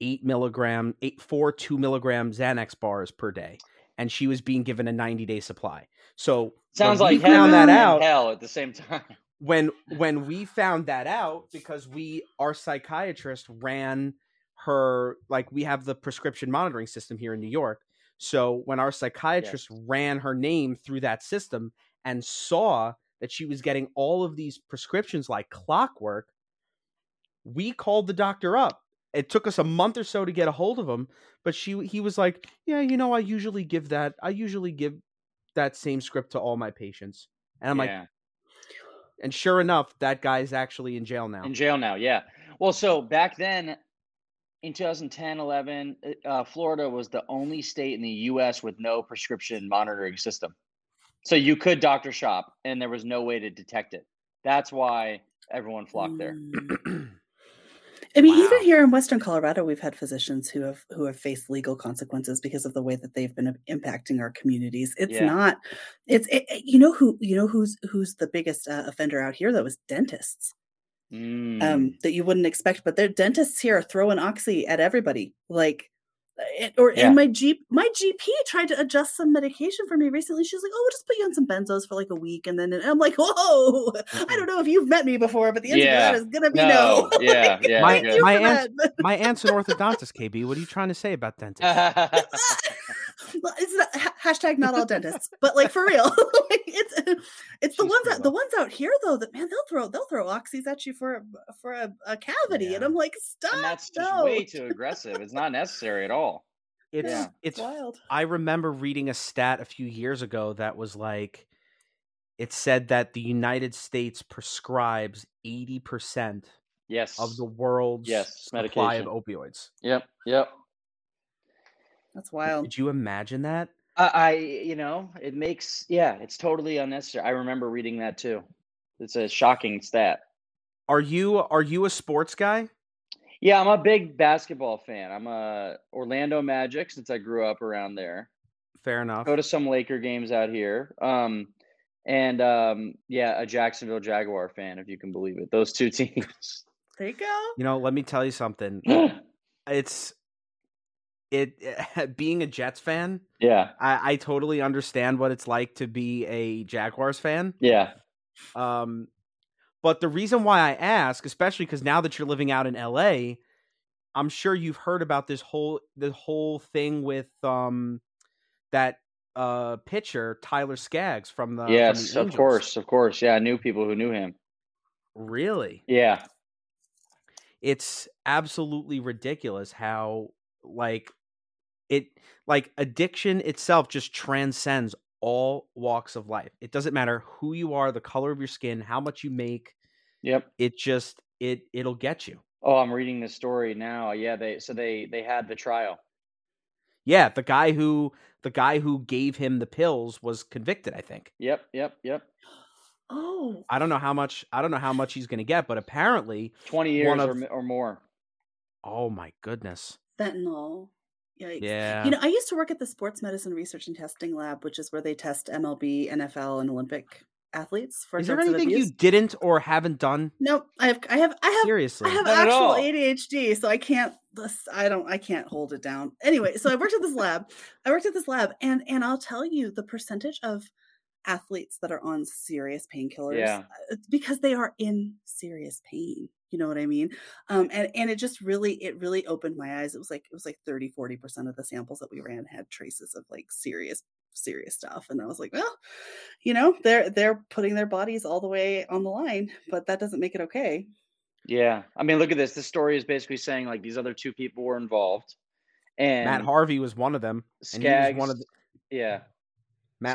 4 2 milligram Xanax bars per day. And she was being given a 90-day supply. So sounds like heaven and hell at the same time. When we found that out, because our psychiatrist ran her, like, we have the prescription monitoring system here in New York. So when our psychiatrist ran her name through that system and saw that she was getting all of these prescriptions like clockwork, we called the doctor up. It took us a month or so to get a hold of him, but he was like, yeah, you know, I usually give that same script to all my patients. And I'm like, and sure enough, that guy's actually in jail now. Yeah. Well, so back then in 2010, 11, Florida was the only state in the U.S. with no prescription monitoring system. So you could doctor shop and there was no way to detect it. That's why everyone flocked there. I mean, even here in Western Colorado, we've had physicians who have faced legal consequences because of the way that they've been impacting our communities. It's not, who's the biggest offender out here though is dentists, that you wouldn't expect, but their dentists here are throwing oxy at everybody. Like Or yeah. And my GP tried to adjust some medication for me recently. She's like, "Oh, we'll just put you on some benzos for like a week," and I'm like, "Whoa, I don't know if you've met me before, but the answer to that is gonna be no." Yeah, like, yeah. My aunt's an orthodontist, KB. What are you trying to say about dentists? It's not, hashtag not all dentists, but like for real, like, it's the ones out here though that, man, they'll throw oxys at you for a cavity, and I'm like, stop. And that's just way too aggressive. It's not necessary at all. It's wild. I remember reading a stat a few years ago that was like, it said that the United States prescribes 80% of the world's supply of opioids. Yep. That's wild. Could you imagine that? It's totally unnecessary. I remember reading that too. It's a shocking stat. Are you a sports guy? Yeah, I'm a big basketball fan. I'm a Orlando Magic since I grew up around there. Fair enough. Go to some Laker games out here. A Jacksonville Jaguar fan, if you can believe it. Those two teams. There you go. You know, let me tell you something. Being a Jets fan, I totally understand what it's like to be a Jaguars fan. Yeah. But the reason why I ask, especially because now that you're living out in LA, I'm sure you've heard about this whole thing with that pitcher Tyler Skaggs from the Yes, from the Angels. Of course. Yeah, I knew people who knew him. Really? Yeah. It's absolutely ridiculous how addiction itself just transcends all walks of life. It doesn't matter who you are, the color of your skin, how much you make. Yep. It just it'll get you. Oh, I'm reading this story now. Yeah, they had the trial. Yeah, the guy who gave him the pills was convicted, I think. Yep. Oh. I don't know how much he's going to get, but apparently 20 years or more. Oh my goodness. Fentanyl. Yikes. Yeah. You know, I used to work at the Sports Medicine Research and Testing Lab, which is where they test MLB, NFL, and Olympic athletes for. Is there anything you didn't or haven't done? Nope. I have. Seriously, I have actual ADHD, so I can't. I can't hold it down. Anyway, so I worked at this lab. and I'll tell you the percentage of athletes that are on serious painkillers because they are in serious pain. You know what I mean? And it really opened my eyes. It was like 30-40% of the samples that we ran had traces of like serious stuff. And I was like, well, you know, they're putting their bodies all the way on the line, but that doesn't make it okay. Yeah. I mean, look at this. This story is basically saying like these other two people were involved, and Matt Harvey was one of them. Skaggs, and he was one of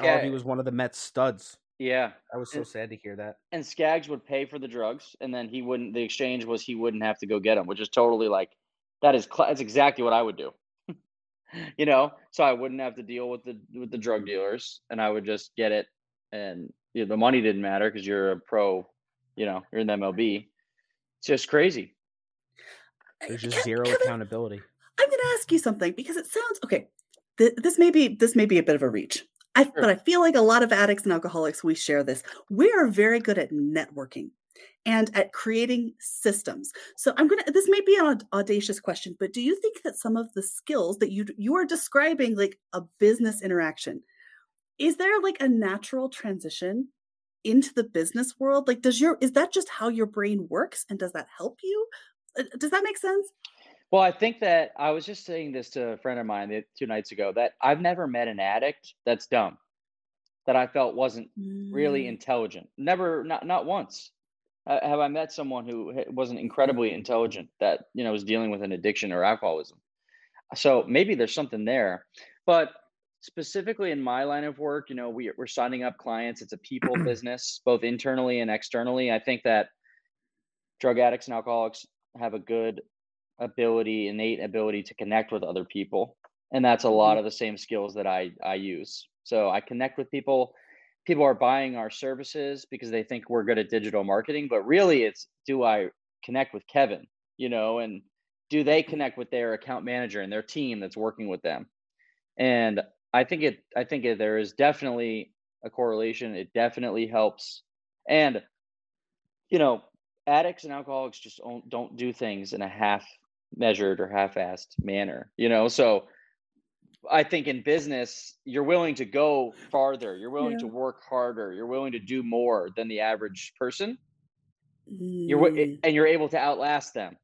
Harvey was one of the Mets studs. Yeah. I was so sad to hear that. And Skaggs would pay for the drugs, and then the exchange was he wouldn't have to go get them, which is totally like, that's exactly what I would do. You know, so I wouldn't have to deal with the drug dealers, and I would just get it, and you know, the money didn't matter because you're a pro, you know, you're in the MLB. It's just crazy. There's just zero accountability. I'm going to ask you something because it sounds okay. This may be a bit of a reach. But I feel like a lot of addicts and alcoholics, we share this. We are very good at networking and at creating systems. So this may be an audacious question, but do you think that some of the skills that you are describing, like a business interaction, is there like a natural transition into the business world? Like, is that just how your brain works? And does that help you? Does that make sense? Well, I think that I was just saying this to a friend of mine 2 nights ago that I've never met an addict that's dumb, that I felt wasn't really intelligent. Never, not once have I met someone who wasn't incredibly intelligent that, you know, was dealing with an addiction or alcoholism. So maybe there's something there, but specifically in my line of work, you know, we're signing up clients. It's a people business, both internally and externally. I think that drug addicts and alcoholics have a good innate ability to connect with other people, and that's a lot of the same skills that I use. So I connect with people are buying our services because they think we're good at digital marketing, but really it's, do I connect with Kevin, you know, and do they connect with their account manager and their team that's working with them? And I think there is definitely a correlation. It definitely helps. And you know, addicts and alcoholics just don't do things in a half measured or half-assed manner, you know? So I think in business, you're willing to go farther. You're willing to work harder. You're willing to do more than the average person. And you're able to outlast them.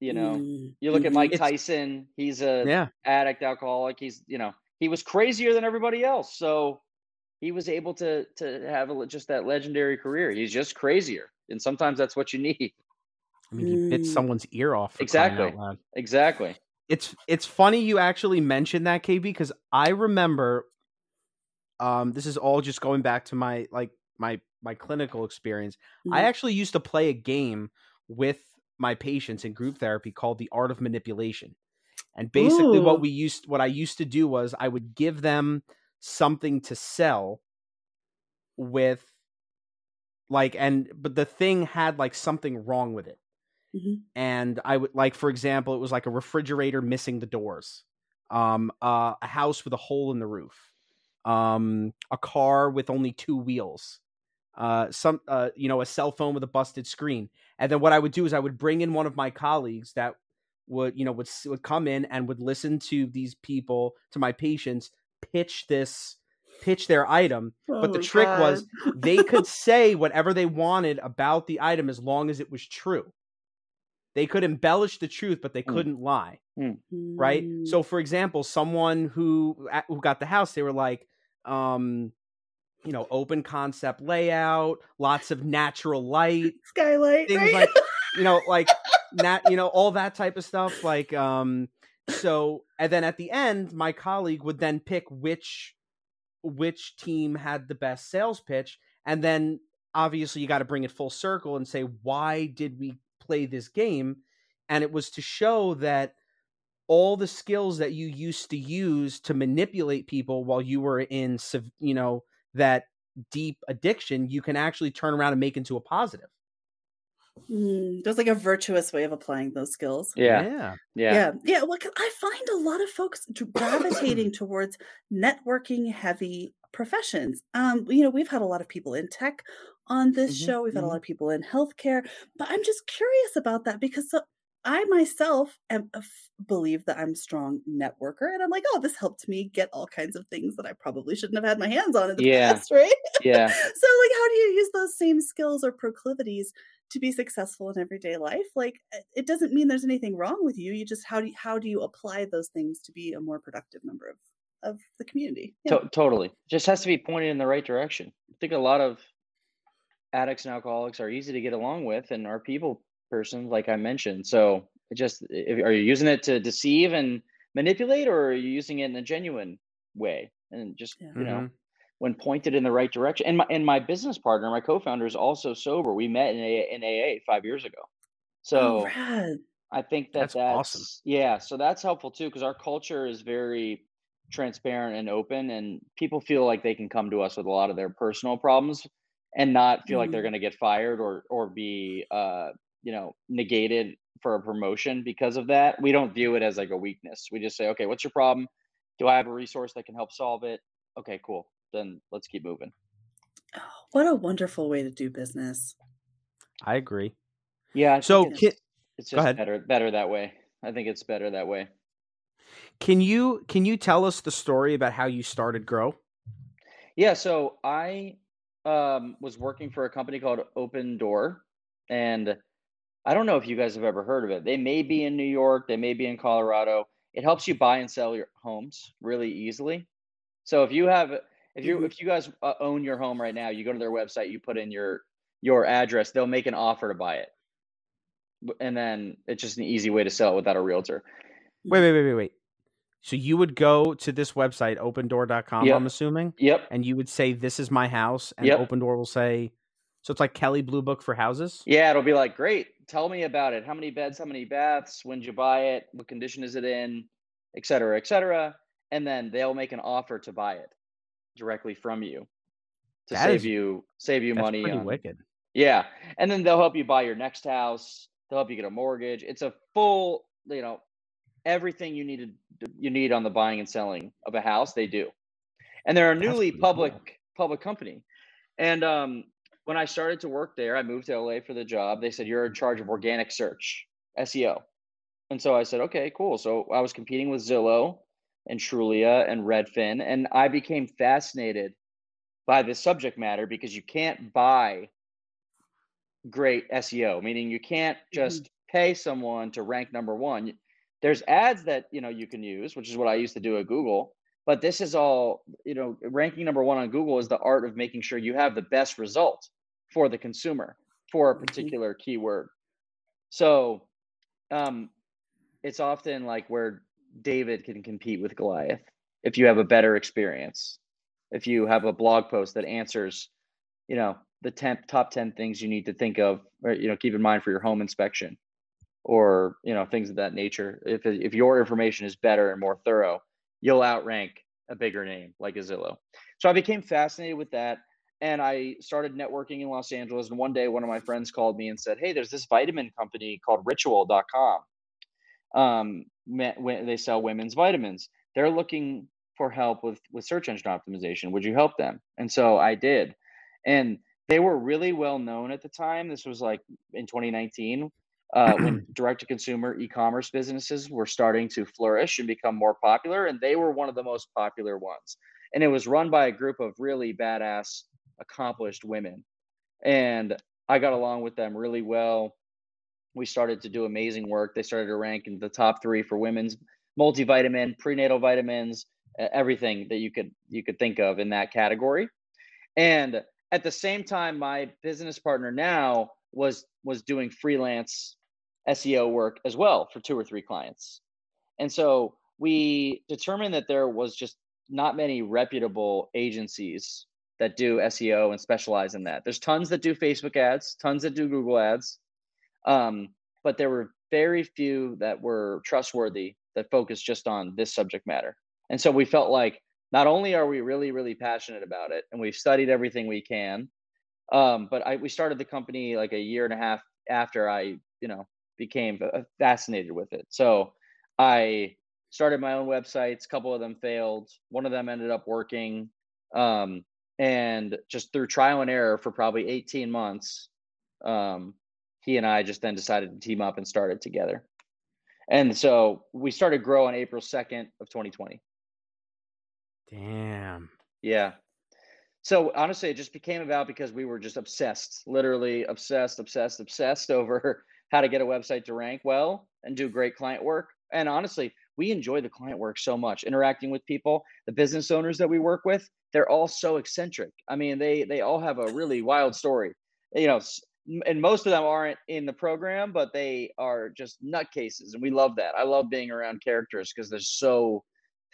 You know, you look at Mike Tyson, he's a addict, alcoholic. He's, you know, he was crazier than everybody else. So he was able to have just that legendary career. He's just crazier. And sometimes that's what you need. I mean, he bit someone's ear off. Exactly. It's funny you actually mentioned that, KB, because I remember, this is all just going back to my, like my clinical experience. I actually used to play a game with my patients in group therapy called The Art of Manipulation. And basically what I used to do was I would give them something to sell with but the thing had like something wrong with it. And I would, like, for example, it was like a refrigerator missing the doors, a house with a hole in the roof, a car with only two wheels, a cell phone with a busted screen. And then what I would do is I would bring in one of my colleagues that would come in and would listen to these people, to my patients, pitch their item. But the trick was they could say whatever they wanted about the item as long as it was true. They could embellish the truth, but they couldn't lie. Right? So for example, someone who got the house, they were like, open concept layout, lots of natural light, skylight, things right? All that type of stuff. So, and then at the end, my colleague would then pick which team had the best sales pitch. And then obviously you got to bring it full circle and say, why did we play this game? And it was to show that all the skills that you used to use to manipulate people while you were in, that deep addiction, you can actually turn around and make into a positive. There's like a virtuous way of applying those skills. Yeah. Well, 'cause I find a lot of folks gravitating towards networking heavy professions. We've had a lot of people in tech on this show. We've had a lot of people in healthcare, but I'm just curious about that because I myself believe that I'm a strong networker, and I'm like, this helped me get all kinds of things that I probably shouldn't have had my hands on in the past, right? Yeah. So, like, how do you use those same skills or proclivities to be successful in everyday life? Like, it doesn't mean there's anything wrong with you. You just how do you apply those things to be a more productive member of the community? Yeah. Totally, just has to be pointed in the right direction. I think a lot of addicts and alcoholics are easy to get along with, and are people person, like I mentioned. So are you using it to deceive and manipulate, or are you using it in a genuine way? And just, when pointed in the right direction. And my business partner, my co-founder, is also sober. We met in AA 5 years ago. So I think that's awesome. Yeah. So that's helpful too, because our culture is very transparent and open, and people feel like they can come to us with a lot of their personal problems and not feel like they're going to get fired or be, negated for a promotion because of that. We don't view it as like a weakness. We just say, okay, what's your problem? Do I have a resource that can help solve it? Okay, cool. Then let's keep moving. Oh, what a wonderful way to do business. I agree. Yeah. It's just better that way. I think it's better that way. Can you tell us the story about how you started Grow? Yeah. So I was working for a company called Open Door, and I don't know if you guys have ever heard of it. They may be in New York. They may be in Colorado. It helps you buy and sell your homes really easily. So if you guys own your home right now, you go to their website, you put in your address, they'll make an offer to buy it. And then it's just an easy way to sell it without a realtor. Wait. So you would go to this website, opendoor.com, I'm assuming. Yep. And you would say, this is my house. And Open Door will say, so it's like Kelly Blue Book for houses? Yeah, it'll be like, great. Tell me about it. How many beds? How many baths? When did you buy it? What condition is it in? Et cetera, et cetera. And then they'll make an offer to buy it directly from you to save you that's money. That's pretty wicked. Yeah. And then they'll help you buy your next house. They'll help you get a mortgage. It's a full, everything you need on the buying and selling of a house, they do. And they're a newly public company. And when I started to work there, I moved to LA for the job. They said, you're in charge of organic search, SEO. And so I said, okay, cool. So I was competing with Zillow and Trulia and Redfin, and I became fascinated by this subject matter because you can't buy great SEO, meaning you can't just pay someone to rank number one. There's ads that, you know, you can use, which is what I used to do at Google, but this is all, you know, ranking number one on Google is the art of making sure you have the best result for the consumer for a particular keyword. So it's often like where David can compete with Goliath if you have a better experience, if you have a blog post that answers, you know, the top 10 things you need to think of, or, you know, keep in mind for your home inspection, or, you know, things of that nature. If your information is better and more thorough, you'll outrank a bigger name like a Zillow. So I became fascinated with that. And I started networking in Los Angeles. And one day, one of my friends called me and said, hey, there's this vitamin company called ritual.com. They sell women's vitamins. They're looking for help with search engine optimization. Would you help them? And so I did. And they were really well known at the time. This was like in 2019, when direct-to-consumer e-commerce businesses were starting to flourish and become more popular. And they were one of the most popular ones. And it was run by a group of really badass, accomplished women. And I got along with them really well. We started to do amazing work. They started to rank in the top three for women's multivitamin, prenatal vitamins, everything that you could think of in that category. And at the same time, my business partner now was doing freelance SEO work as well for 2 or 3 clients. And so we determined that there was just not many reputable agencies that do SEO and specialize in that. There's tons that do Facebook ads, tons that do Google ads. But there were very few that were trustworthy that focused just on this subject matter. And so we felt like not only are we really, really passionate about it and we've studied everything we can, but we started the company like a year and a half after I, you know, became fascinated with it. So I started my own websites. A couple of them failed. One of them ended up working. And just through trial and error for probably 18 months, he and I just then decided to team up and start it together. And so we started Grow on April 2nd of 2020. Damn. Yeah. So honestly, it just became about because we were just obsessed, literally obsessed over how to get a website to rank well and do great client work. And honestly, we enjoy the client work so much, interacting with people, the business owners that we work with, they're all so eccentric. I mean, they all have a really wild story, you know, and most of them aren't in the program, but they are just nutcases. And we love that. I love being around characters because they're so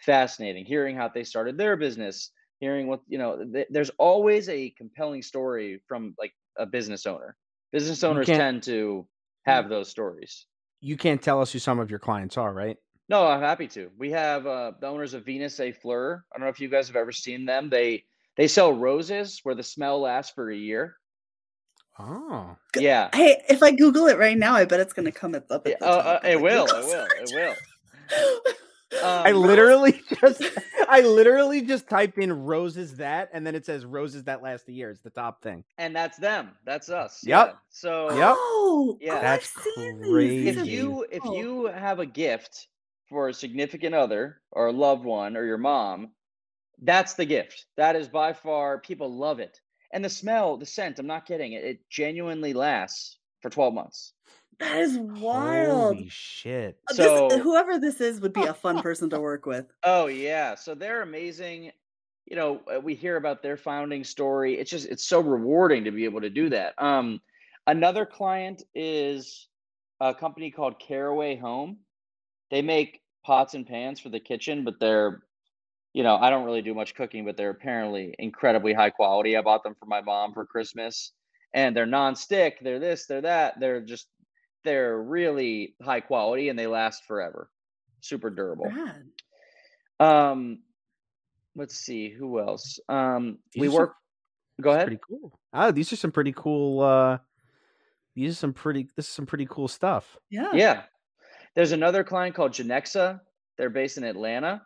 fascinating, hearing how they started their business, hearing what, you know, there's always a compelling story from like a business owner. Business owners tend to have those stories. You can't tell us who some of your clients are, right? No, I'm happy to. We have the owners of Venus A. Fleur. I don't know if you guys have ever seen them. They sell roses where the smell lasts for a year. Oh, yeah. Hey, if I Google it right now, I bet it's going to come up. At the top. It will. I literally just typed in roses that, and then it says roses that last a year. It's the top thing. And that's them. That's us. Yep. Yeah. So, that's crazy. If you have a gift for a significant other or a loved one or your mom, that's the gift. That is by far, people love it. And the smell, the scent, I'm not kidding. It genuinely lasts for 12 months. That is wild. Holy shit. So, whoever this is would be a fun person to work with. Oh, yeah. So they're amazing. You know, we hear about their founding story. It's just, it's so rewarding to be able to do that. Another client is a company called Caraway Home. They make pots and pans for the kitchen, but they're, you know, I don't really do much cooking, but they're apparently incredibly high quality. I bought them for my mom for Christmas, and they're nonstick. They're this, they're that. They're really high quality, and they last forever. Super durable. Let's see who else. Go ahead. Pretty cool. Oh, these are some pretty cool. This is some pretty cool stuff. Yeah. Yeah. There's another client called Genexa. They're based in Atlanta.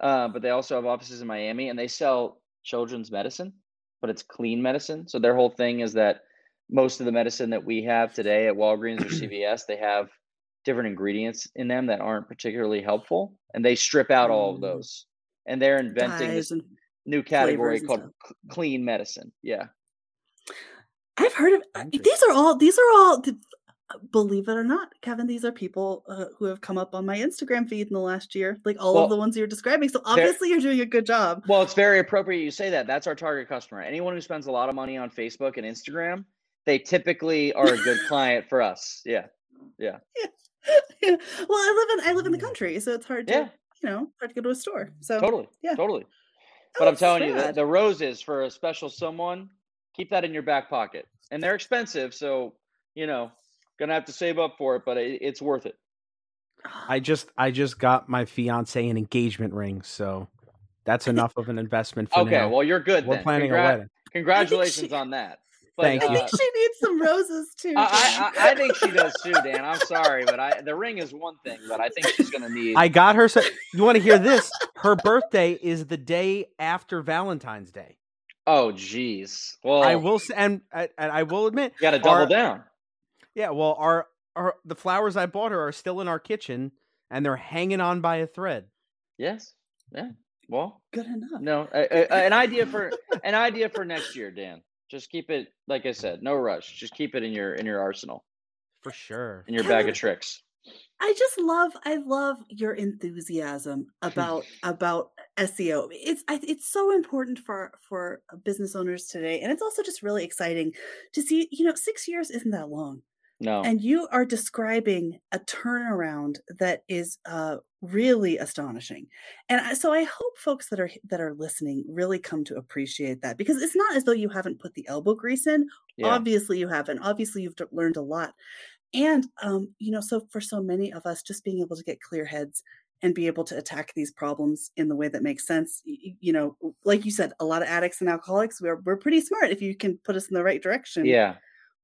But they also have offices in Miami, and they sell children's medicine, but it's clean medicine. So their whole thing is that most of the medicine that we have today at Walgreens or CVS, they have different ingredients in them that aren't particularly helpful, and they strip out all of those, and they're inventing this new category called clean medicine. Yeah, I've heard of these are all. Believe it or not, Kevin, these are people who have come up on my Instagram feed in the last year, like all of the ones you're describing. So obviously you're doing a good job. Well, it's very appropriate you say that. That's our target customer. Anyone who spends a lot of money on Facebook and Instagram, they typically are a good client for us. Yeah. Well, I live in the country, so it's hard to, hard to go to a store. So Totally. But I'm telling you, the roses for a special someone, keep that in your back pocket. And they're expensive, so, gonna have to save up for it, but it's worth it. I just got my fiance an engagement ring, so that's enough of an investment for now. Okay, well, you're good. We're then. Planning a wedding. Congratulations on that. But, thank you. I think she needs some roses too. I think she does too, Dan. I'm sorry, but the ring is one thing, but I think she's gonna need. I got her. So you want to hear this? Her birthday is the day after Valentine's Day. Oh, geez. Well, I will, and I will admit, you got to double down. Yeah, well, the flowers I bought her are still in our kitchen, and they're hanging on by a thread. Yes. Yeah. Well, good enough. No, an idea for next year, Dan. Just keep it, like I said, no rush. Just keep it in your arsenal, for sure. In your bag of tricks. I love your enthusiasm about SEO. It's so important for business owners today, and it's also just really exciting to see. 6 years isn't that long. No, and you are describing a turnaround that is really astonishing. And so I hope folks that are listening really come to appreciate that, because it's not as though you haven't put the elbow grease in. Yeah. Obviously, you haven't. Obviously, you've learned a lot. And, so for so many of us, just being able to get clear heads and be able to attack these problems in the way that makes sense. Like you said, a lot of addicts and alcoholics, we're pretty smart. If you can put us in the right direction,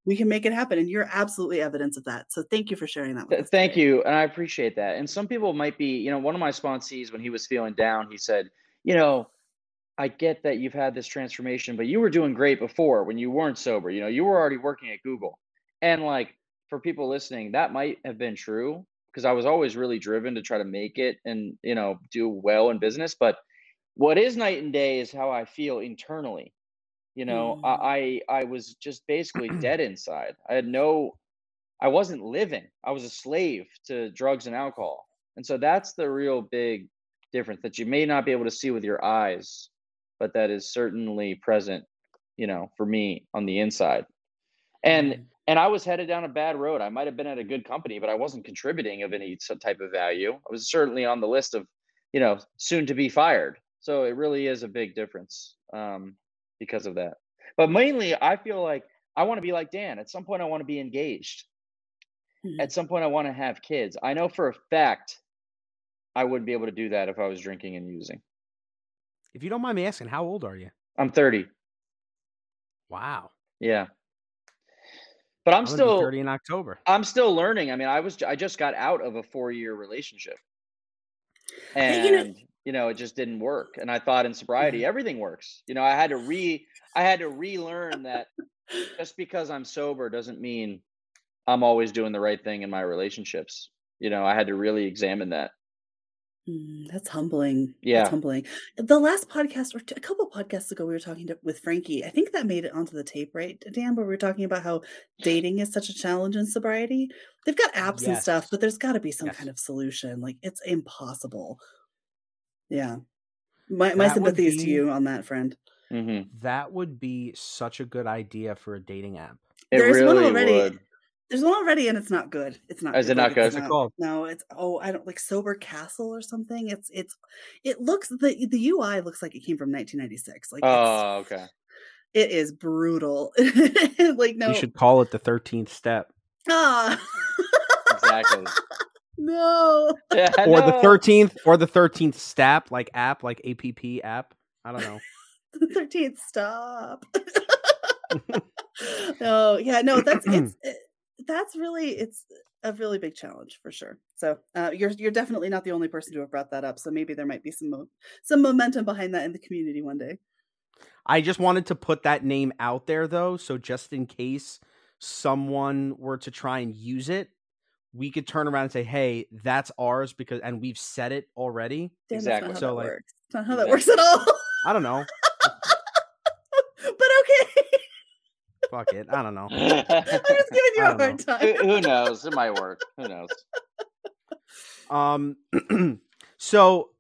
we can make it happen. And you're absolutely evidence of that. So thank you for sharing that with us. Thank you. And I appreciate that. And some people might be, one of my sponsees, when he was feeling down, he said, I get that you've had this transformation, but you were doing great before when you weren't sober. You were already working at Google. And for people listening, that might have been true, because I was always really driven to try to make it and, do well in business. But what is night and day is how I feel internally. I was just basically dead inside. I wasn't living. I was a slave to drugs and alcohol. And so that's the real big difference that you may not be able to see with your eyes, but that is certainly present, for me on the inside. And I was headed down a bad road. I might have been at a good company, but I wasn't contributing of any type of value. I was certainly on the list of, soon to be fired. So it really is a big difference because of that. But mainly, I feel like I want to be like Dan. At some point, I want to be engaged. Mm-hmm. At some point, I want to have kids. I know for a fact I wouldn't be able to do that if I was drinking and using. If you don't mind me asking, how old are you? I'm 30. Wow. Yeah. But I'm still 30 in October. I'm still learning. I mean, I just got out of a 4-year relationship, and it just didn't work. And I thought in sobriety everything works. I had to relearn that just because I'm sober doesn't mean I'm always doing the right thing in my relationships. I had to really examine that. That's humbling. Yeah. That's humbling. The last podcast or a couple podcasts ago, we were talking with Frankie. I think that made it onto the tape, right, Dan? Where we were talking about how dating is such a challenge in sobriety. They've got apps and stuff, but there's got to be some kind of solution. Like, it's impossible. Yeah. My sympathies to you on that, friend. Mm-hmm. That would be such a good idea for a dating app. There's one already, and it's not good. Is it not good? It's not, no, it's I don't like Sober Castle or something. It looks the UI looks like it came from 1996. Okay. It is brutal. No. You should call it the 13th step. Exactly. No. Yeah, or the 13th, step, like app, like APP app. I don't know. The 13th stop. That's a really big challenge for sure. So you're definitely not the only person to have brought that up. So maybe there might be some momentum behind that in the community one day. I just wanted to put that name out there though. So just in case someone were to try and use it, we could turn around and say, hey, that's ours because, and we've said it already. Damn, exactly. That's not how that works. It's not how that works at all. I don't know. But okay. Fuck it. I don't know. I'm just giving you a hard time. Who knows? It might work. Who knows? So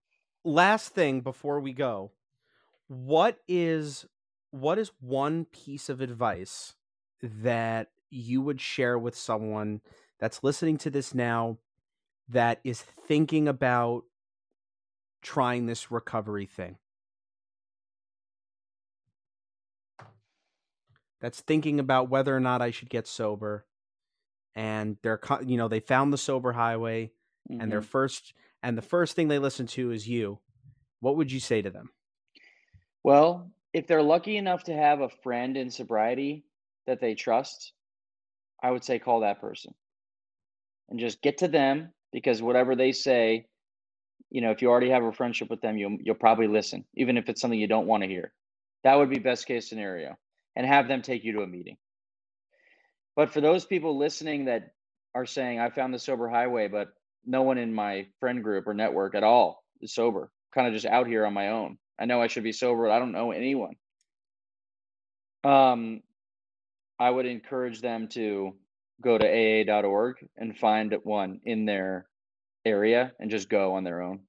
last thing before we go, what is one piece of advice that you would share with someone that's listening to this now that is thinking about trying this recovery thing? That's thinking about whether or not I should get sober, and they're, you know, they found the sober highway, mm-hmm. and the first thing they listen to is you. What would you say to them? Well, if they're lucky enough to have a friend in sobriety that they trust, I would say call that person and just get to them, because whatever they say, you know, if you already have a friendship with them, you'll probably listen, even if it's something you don't want to hear. That would be best case scenario, and have them take you to a meeting. But for those people listening that are saying, I found the sober highway, but no one in my friend group or network at all is sober, kind of just out here on my own. I know I should be sober, but I don't know anyone. I would encourage them to go to AA.org and find one in their area and just go on their own.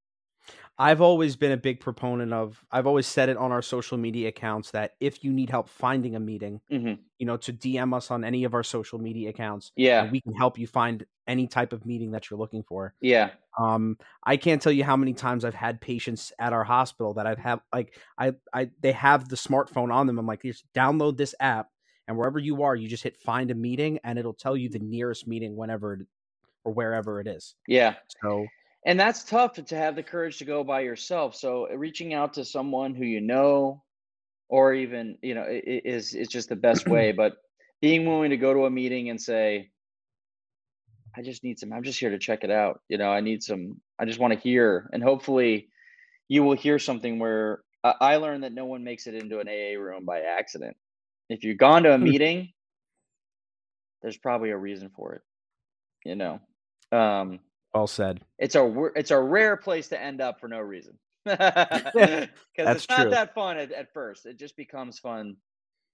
I've always been a big proponent of, I've always said it on our social media accounts, that if you need help finding a meeting, mm-hmm. you know, to DM us on any of our social media accounts. Yeah. And we can help you find any type of meeting that you're looking for. Yeah. I can't tell you how many times I've had patients at our hospital that I've had, like, they have the smartphone on them. I'm like, just download this app, and wherever you are, you just hit find a meeting, and it'll tell you the nearest meeting whenever or wherever it is. Yeah. So. And that's tough to have the courage to go by yourself. So reaching out to someone who you know, or even, you know, it's just the best way. But being willing to go to a meeting and say, I just need some, I'm just here to check it out. You know, I need some, I just want to hear. And hopefully you will hear something where I learned that no one makes it into an AA room by accident. If you've gone to a meeting, there's probably a reason for it, you know. Well said. It's a rare place to end up for no reason, because it's not that fun at first. It just becomes fun.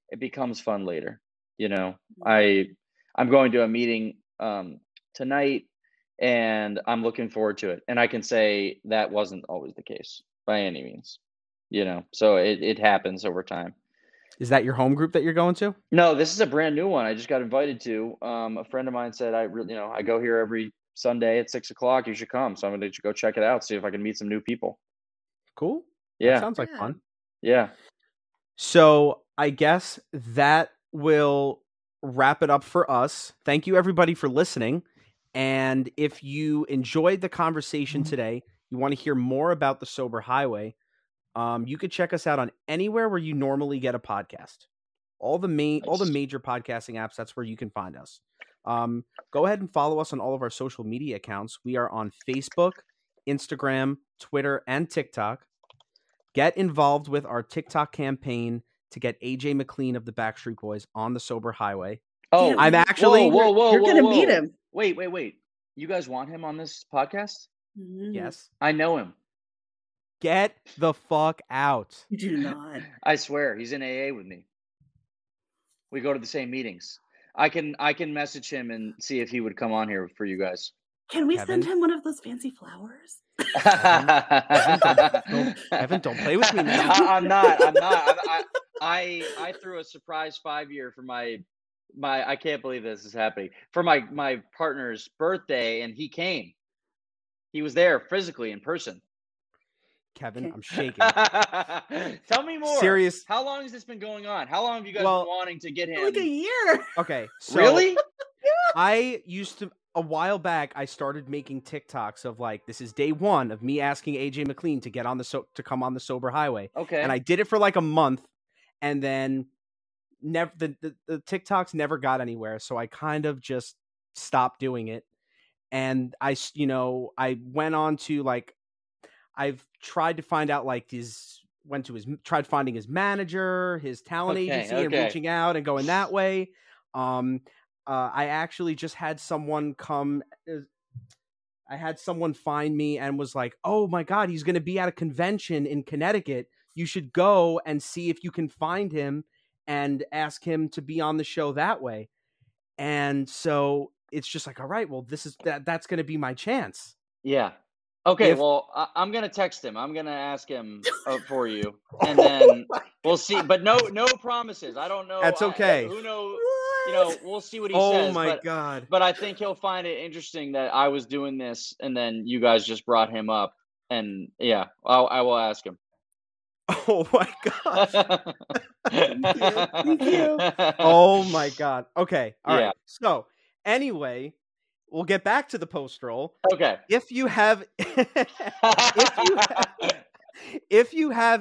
It becomes fun later. You know, I'm going to a meeting tonight, and I'm looking forward to it. And I can say that wasn't always the case by any means. You know, so it happens over time. Is that your home group that you're going to? No, this is a brand new one. I just got invited to. A friend of mine said, I go here every Sunday at 6:00, you should come. So I'm going to go check it out, see if I can meet some new people. Cool. Yeah. That sounds like fun. Yeah. So I guess that will wrap it up for us. Thank you, everybody, for listening. And if you enjoyed the conversation mm-hmm. today, you want to hear more about the Sober Highway, you could check us out on anywhere where you normally get a podcast. All the major podcasting apps, that's where you can find us. Go ahead and follow us on all of our social media accounts. We are on Facebook, Instagram, Twitter, and TikTok. Get involved with our TikTok campaign to get AJ McLean of the Backstreet Boys on the Sober Highway. Oh, I'm actually you're gonna meet him. Wait. You guys want him on this podcast? Mm. Yes. I know him. Get the fuck out. You do not. I swear, he's in AA with me. We go to the same meetings. I can message him and see if he would come on here for you guys. Can we send him one of those fancy flowers? Evan, don't play with me now. I'm not. I threw a surprise 5-year for my. I can't believe this is happening, for my partner's birthday, and he came. He was there physically in person. Kevin, I'm shaking. Tell me more. Serious. How long has this been going on? How long have you guys been wanting to get him? Like a year. Okay. So really? Yeah. A while back, I started making TikToks of, like, this is day one of me asking AJ McLean to get on to come on the Sober Highway. Okay. And I did it for like a month, and then the TikToks never got anywhere. So I kind of just stopped doing it. And I went on to, like, I've tried to find out, like, tried finding his manager, his talent agency, and reaching out and going that way. I actually just had someone come. I had someone find me and was like, oh my God, he's going to be at a convention in Connecticut. You should go and see if you can find him and ask him to be on the show that way. And so it's just like, all right, well, this is that's going to be my chance. Yeah. Okay. Well, I'm going to text him. I'm going to ask him for you, and then we'll see, but no promises. I don't know. That's okay. Who knows? You know, we'll see what he says. Oh, my God. But I think he'll find it interesting that I was doing this, and then you guys just brought him up. And, yeah, I will ask him. Oh, my gosh. Thank you. Thank you. Oh, my God. Okay. All right. So, anyway, we'll get back to the post roll. Okay. If you have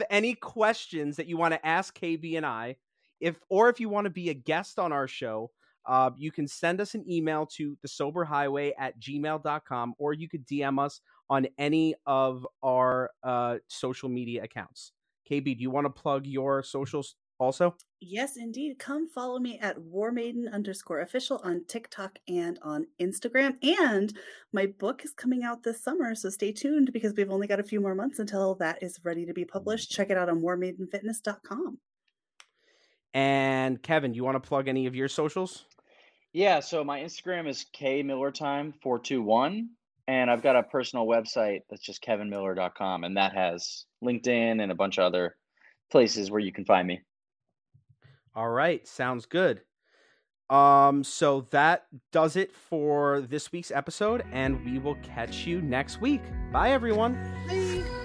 any questions that you want to ask KB and I, if you want to be a guest on our show, you can send us an email to thesoberhighway@gmail.com, or you could DM us on any of our social media accounts. KB, do you want to plug your socials also? Yes, indeed. Come follow me at warmaiden_official on TikTok and on Instagram. And my book is coming out this summer, so stay tuned because we've only got a few more months until that is ready to be published. Check it out on warmaidenfitness.com. And Kevin, you want to plug any of your socials? Yeah, so my Instagram is kmillertime421, and I've got a personal website that's just kevinmiller.com, and that has LinkedIn and a bunch of other places where you can find me. All right, sounds good. So that does it for this week's episode, and we will catch you next week. Bye, everyone. Bye.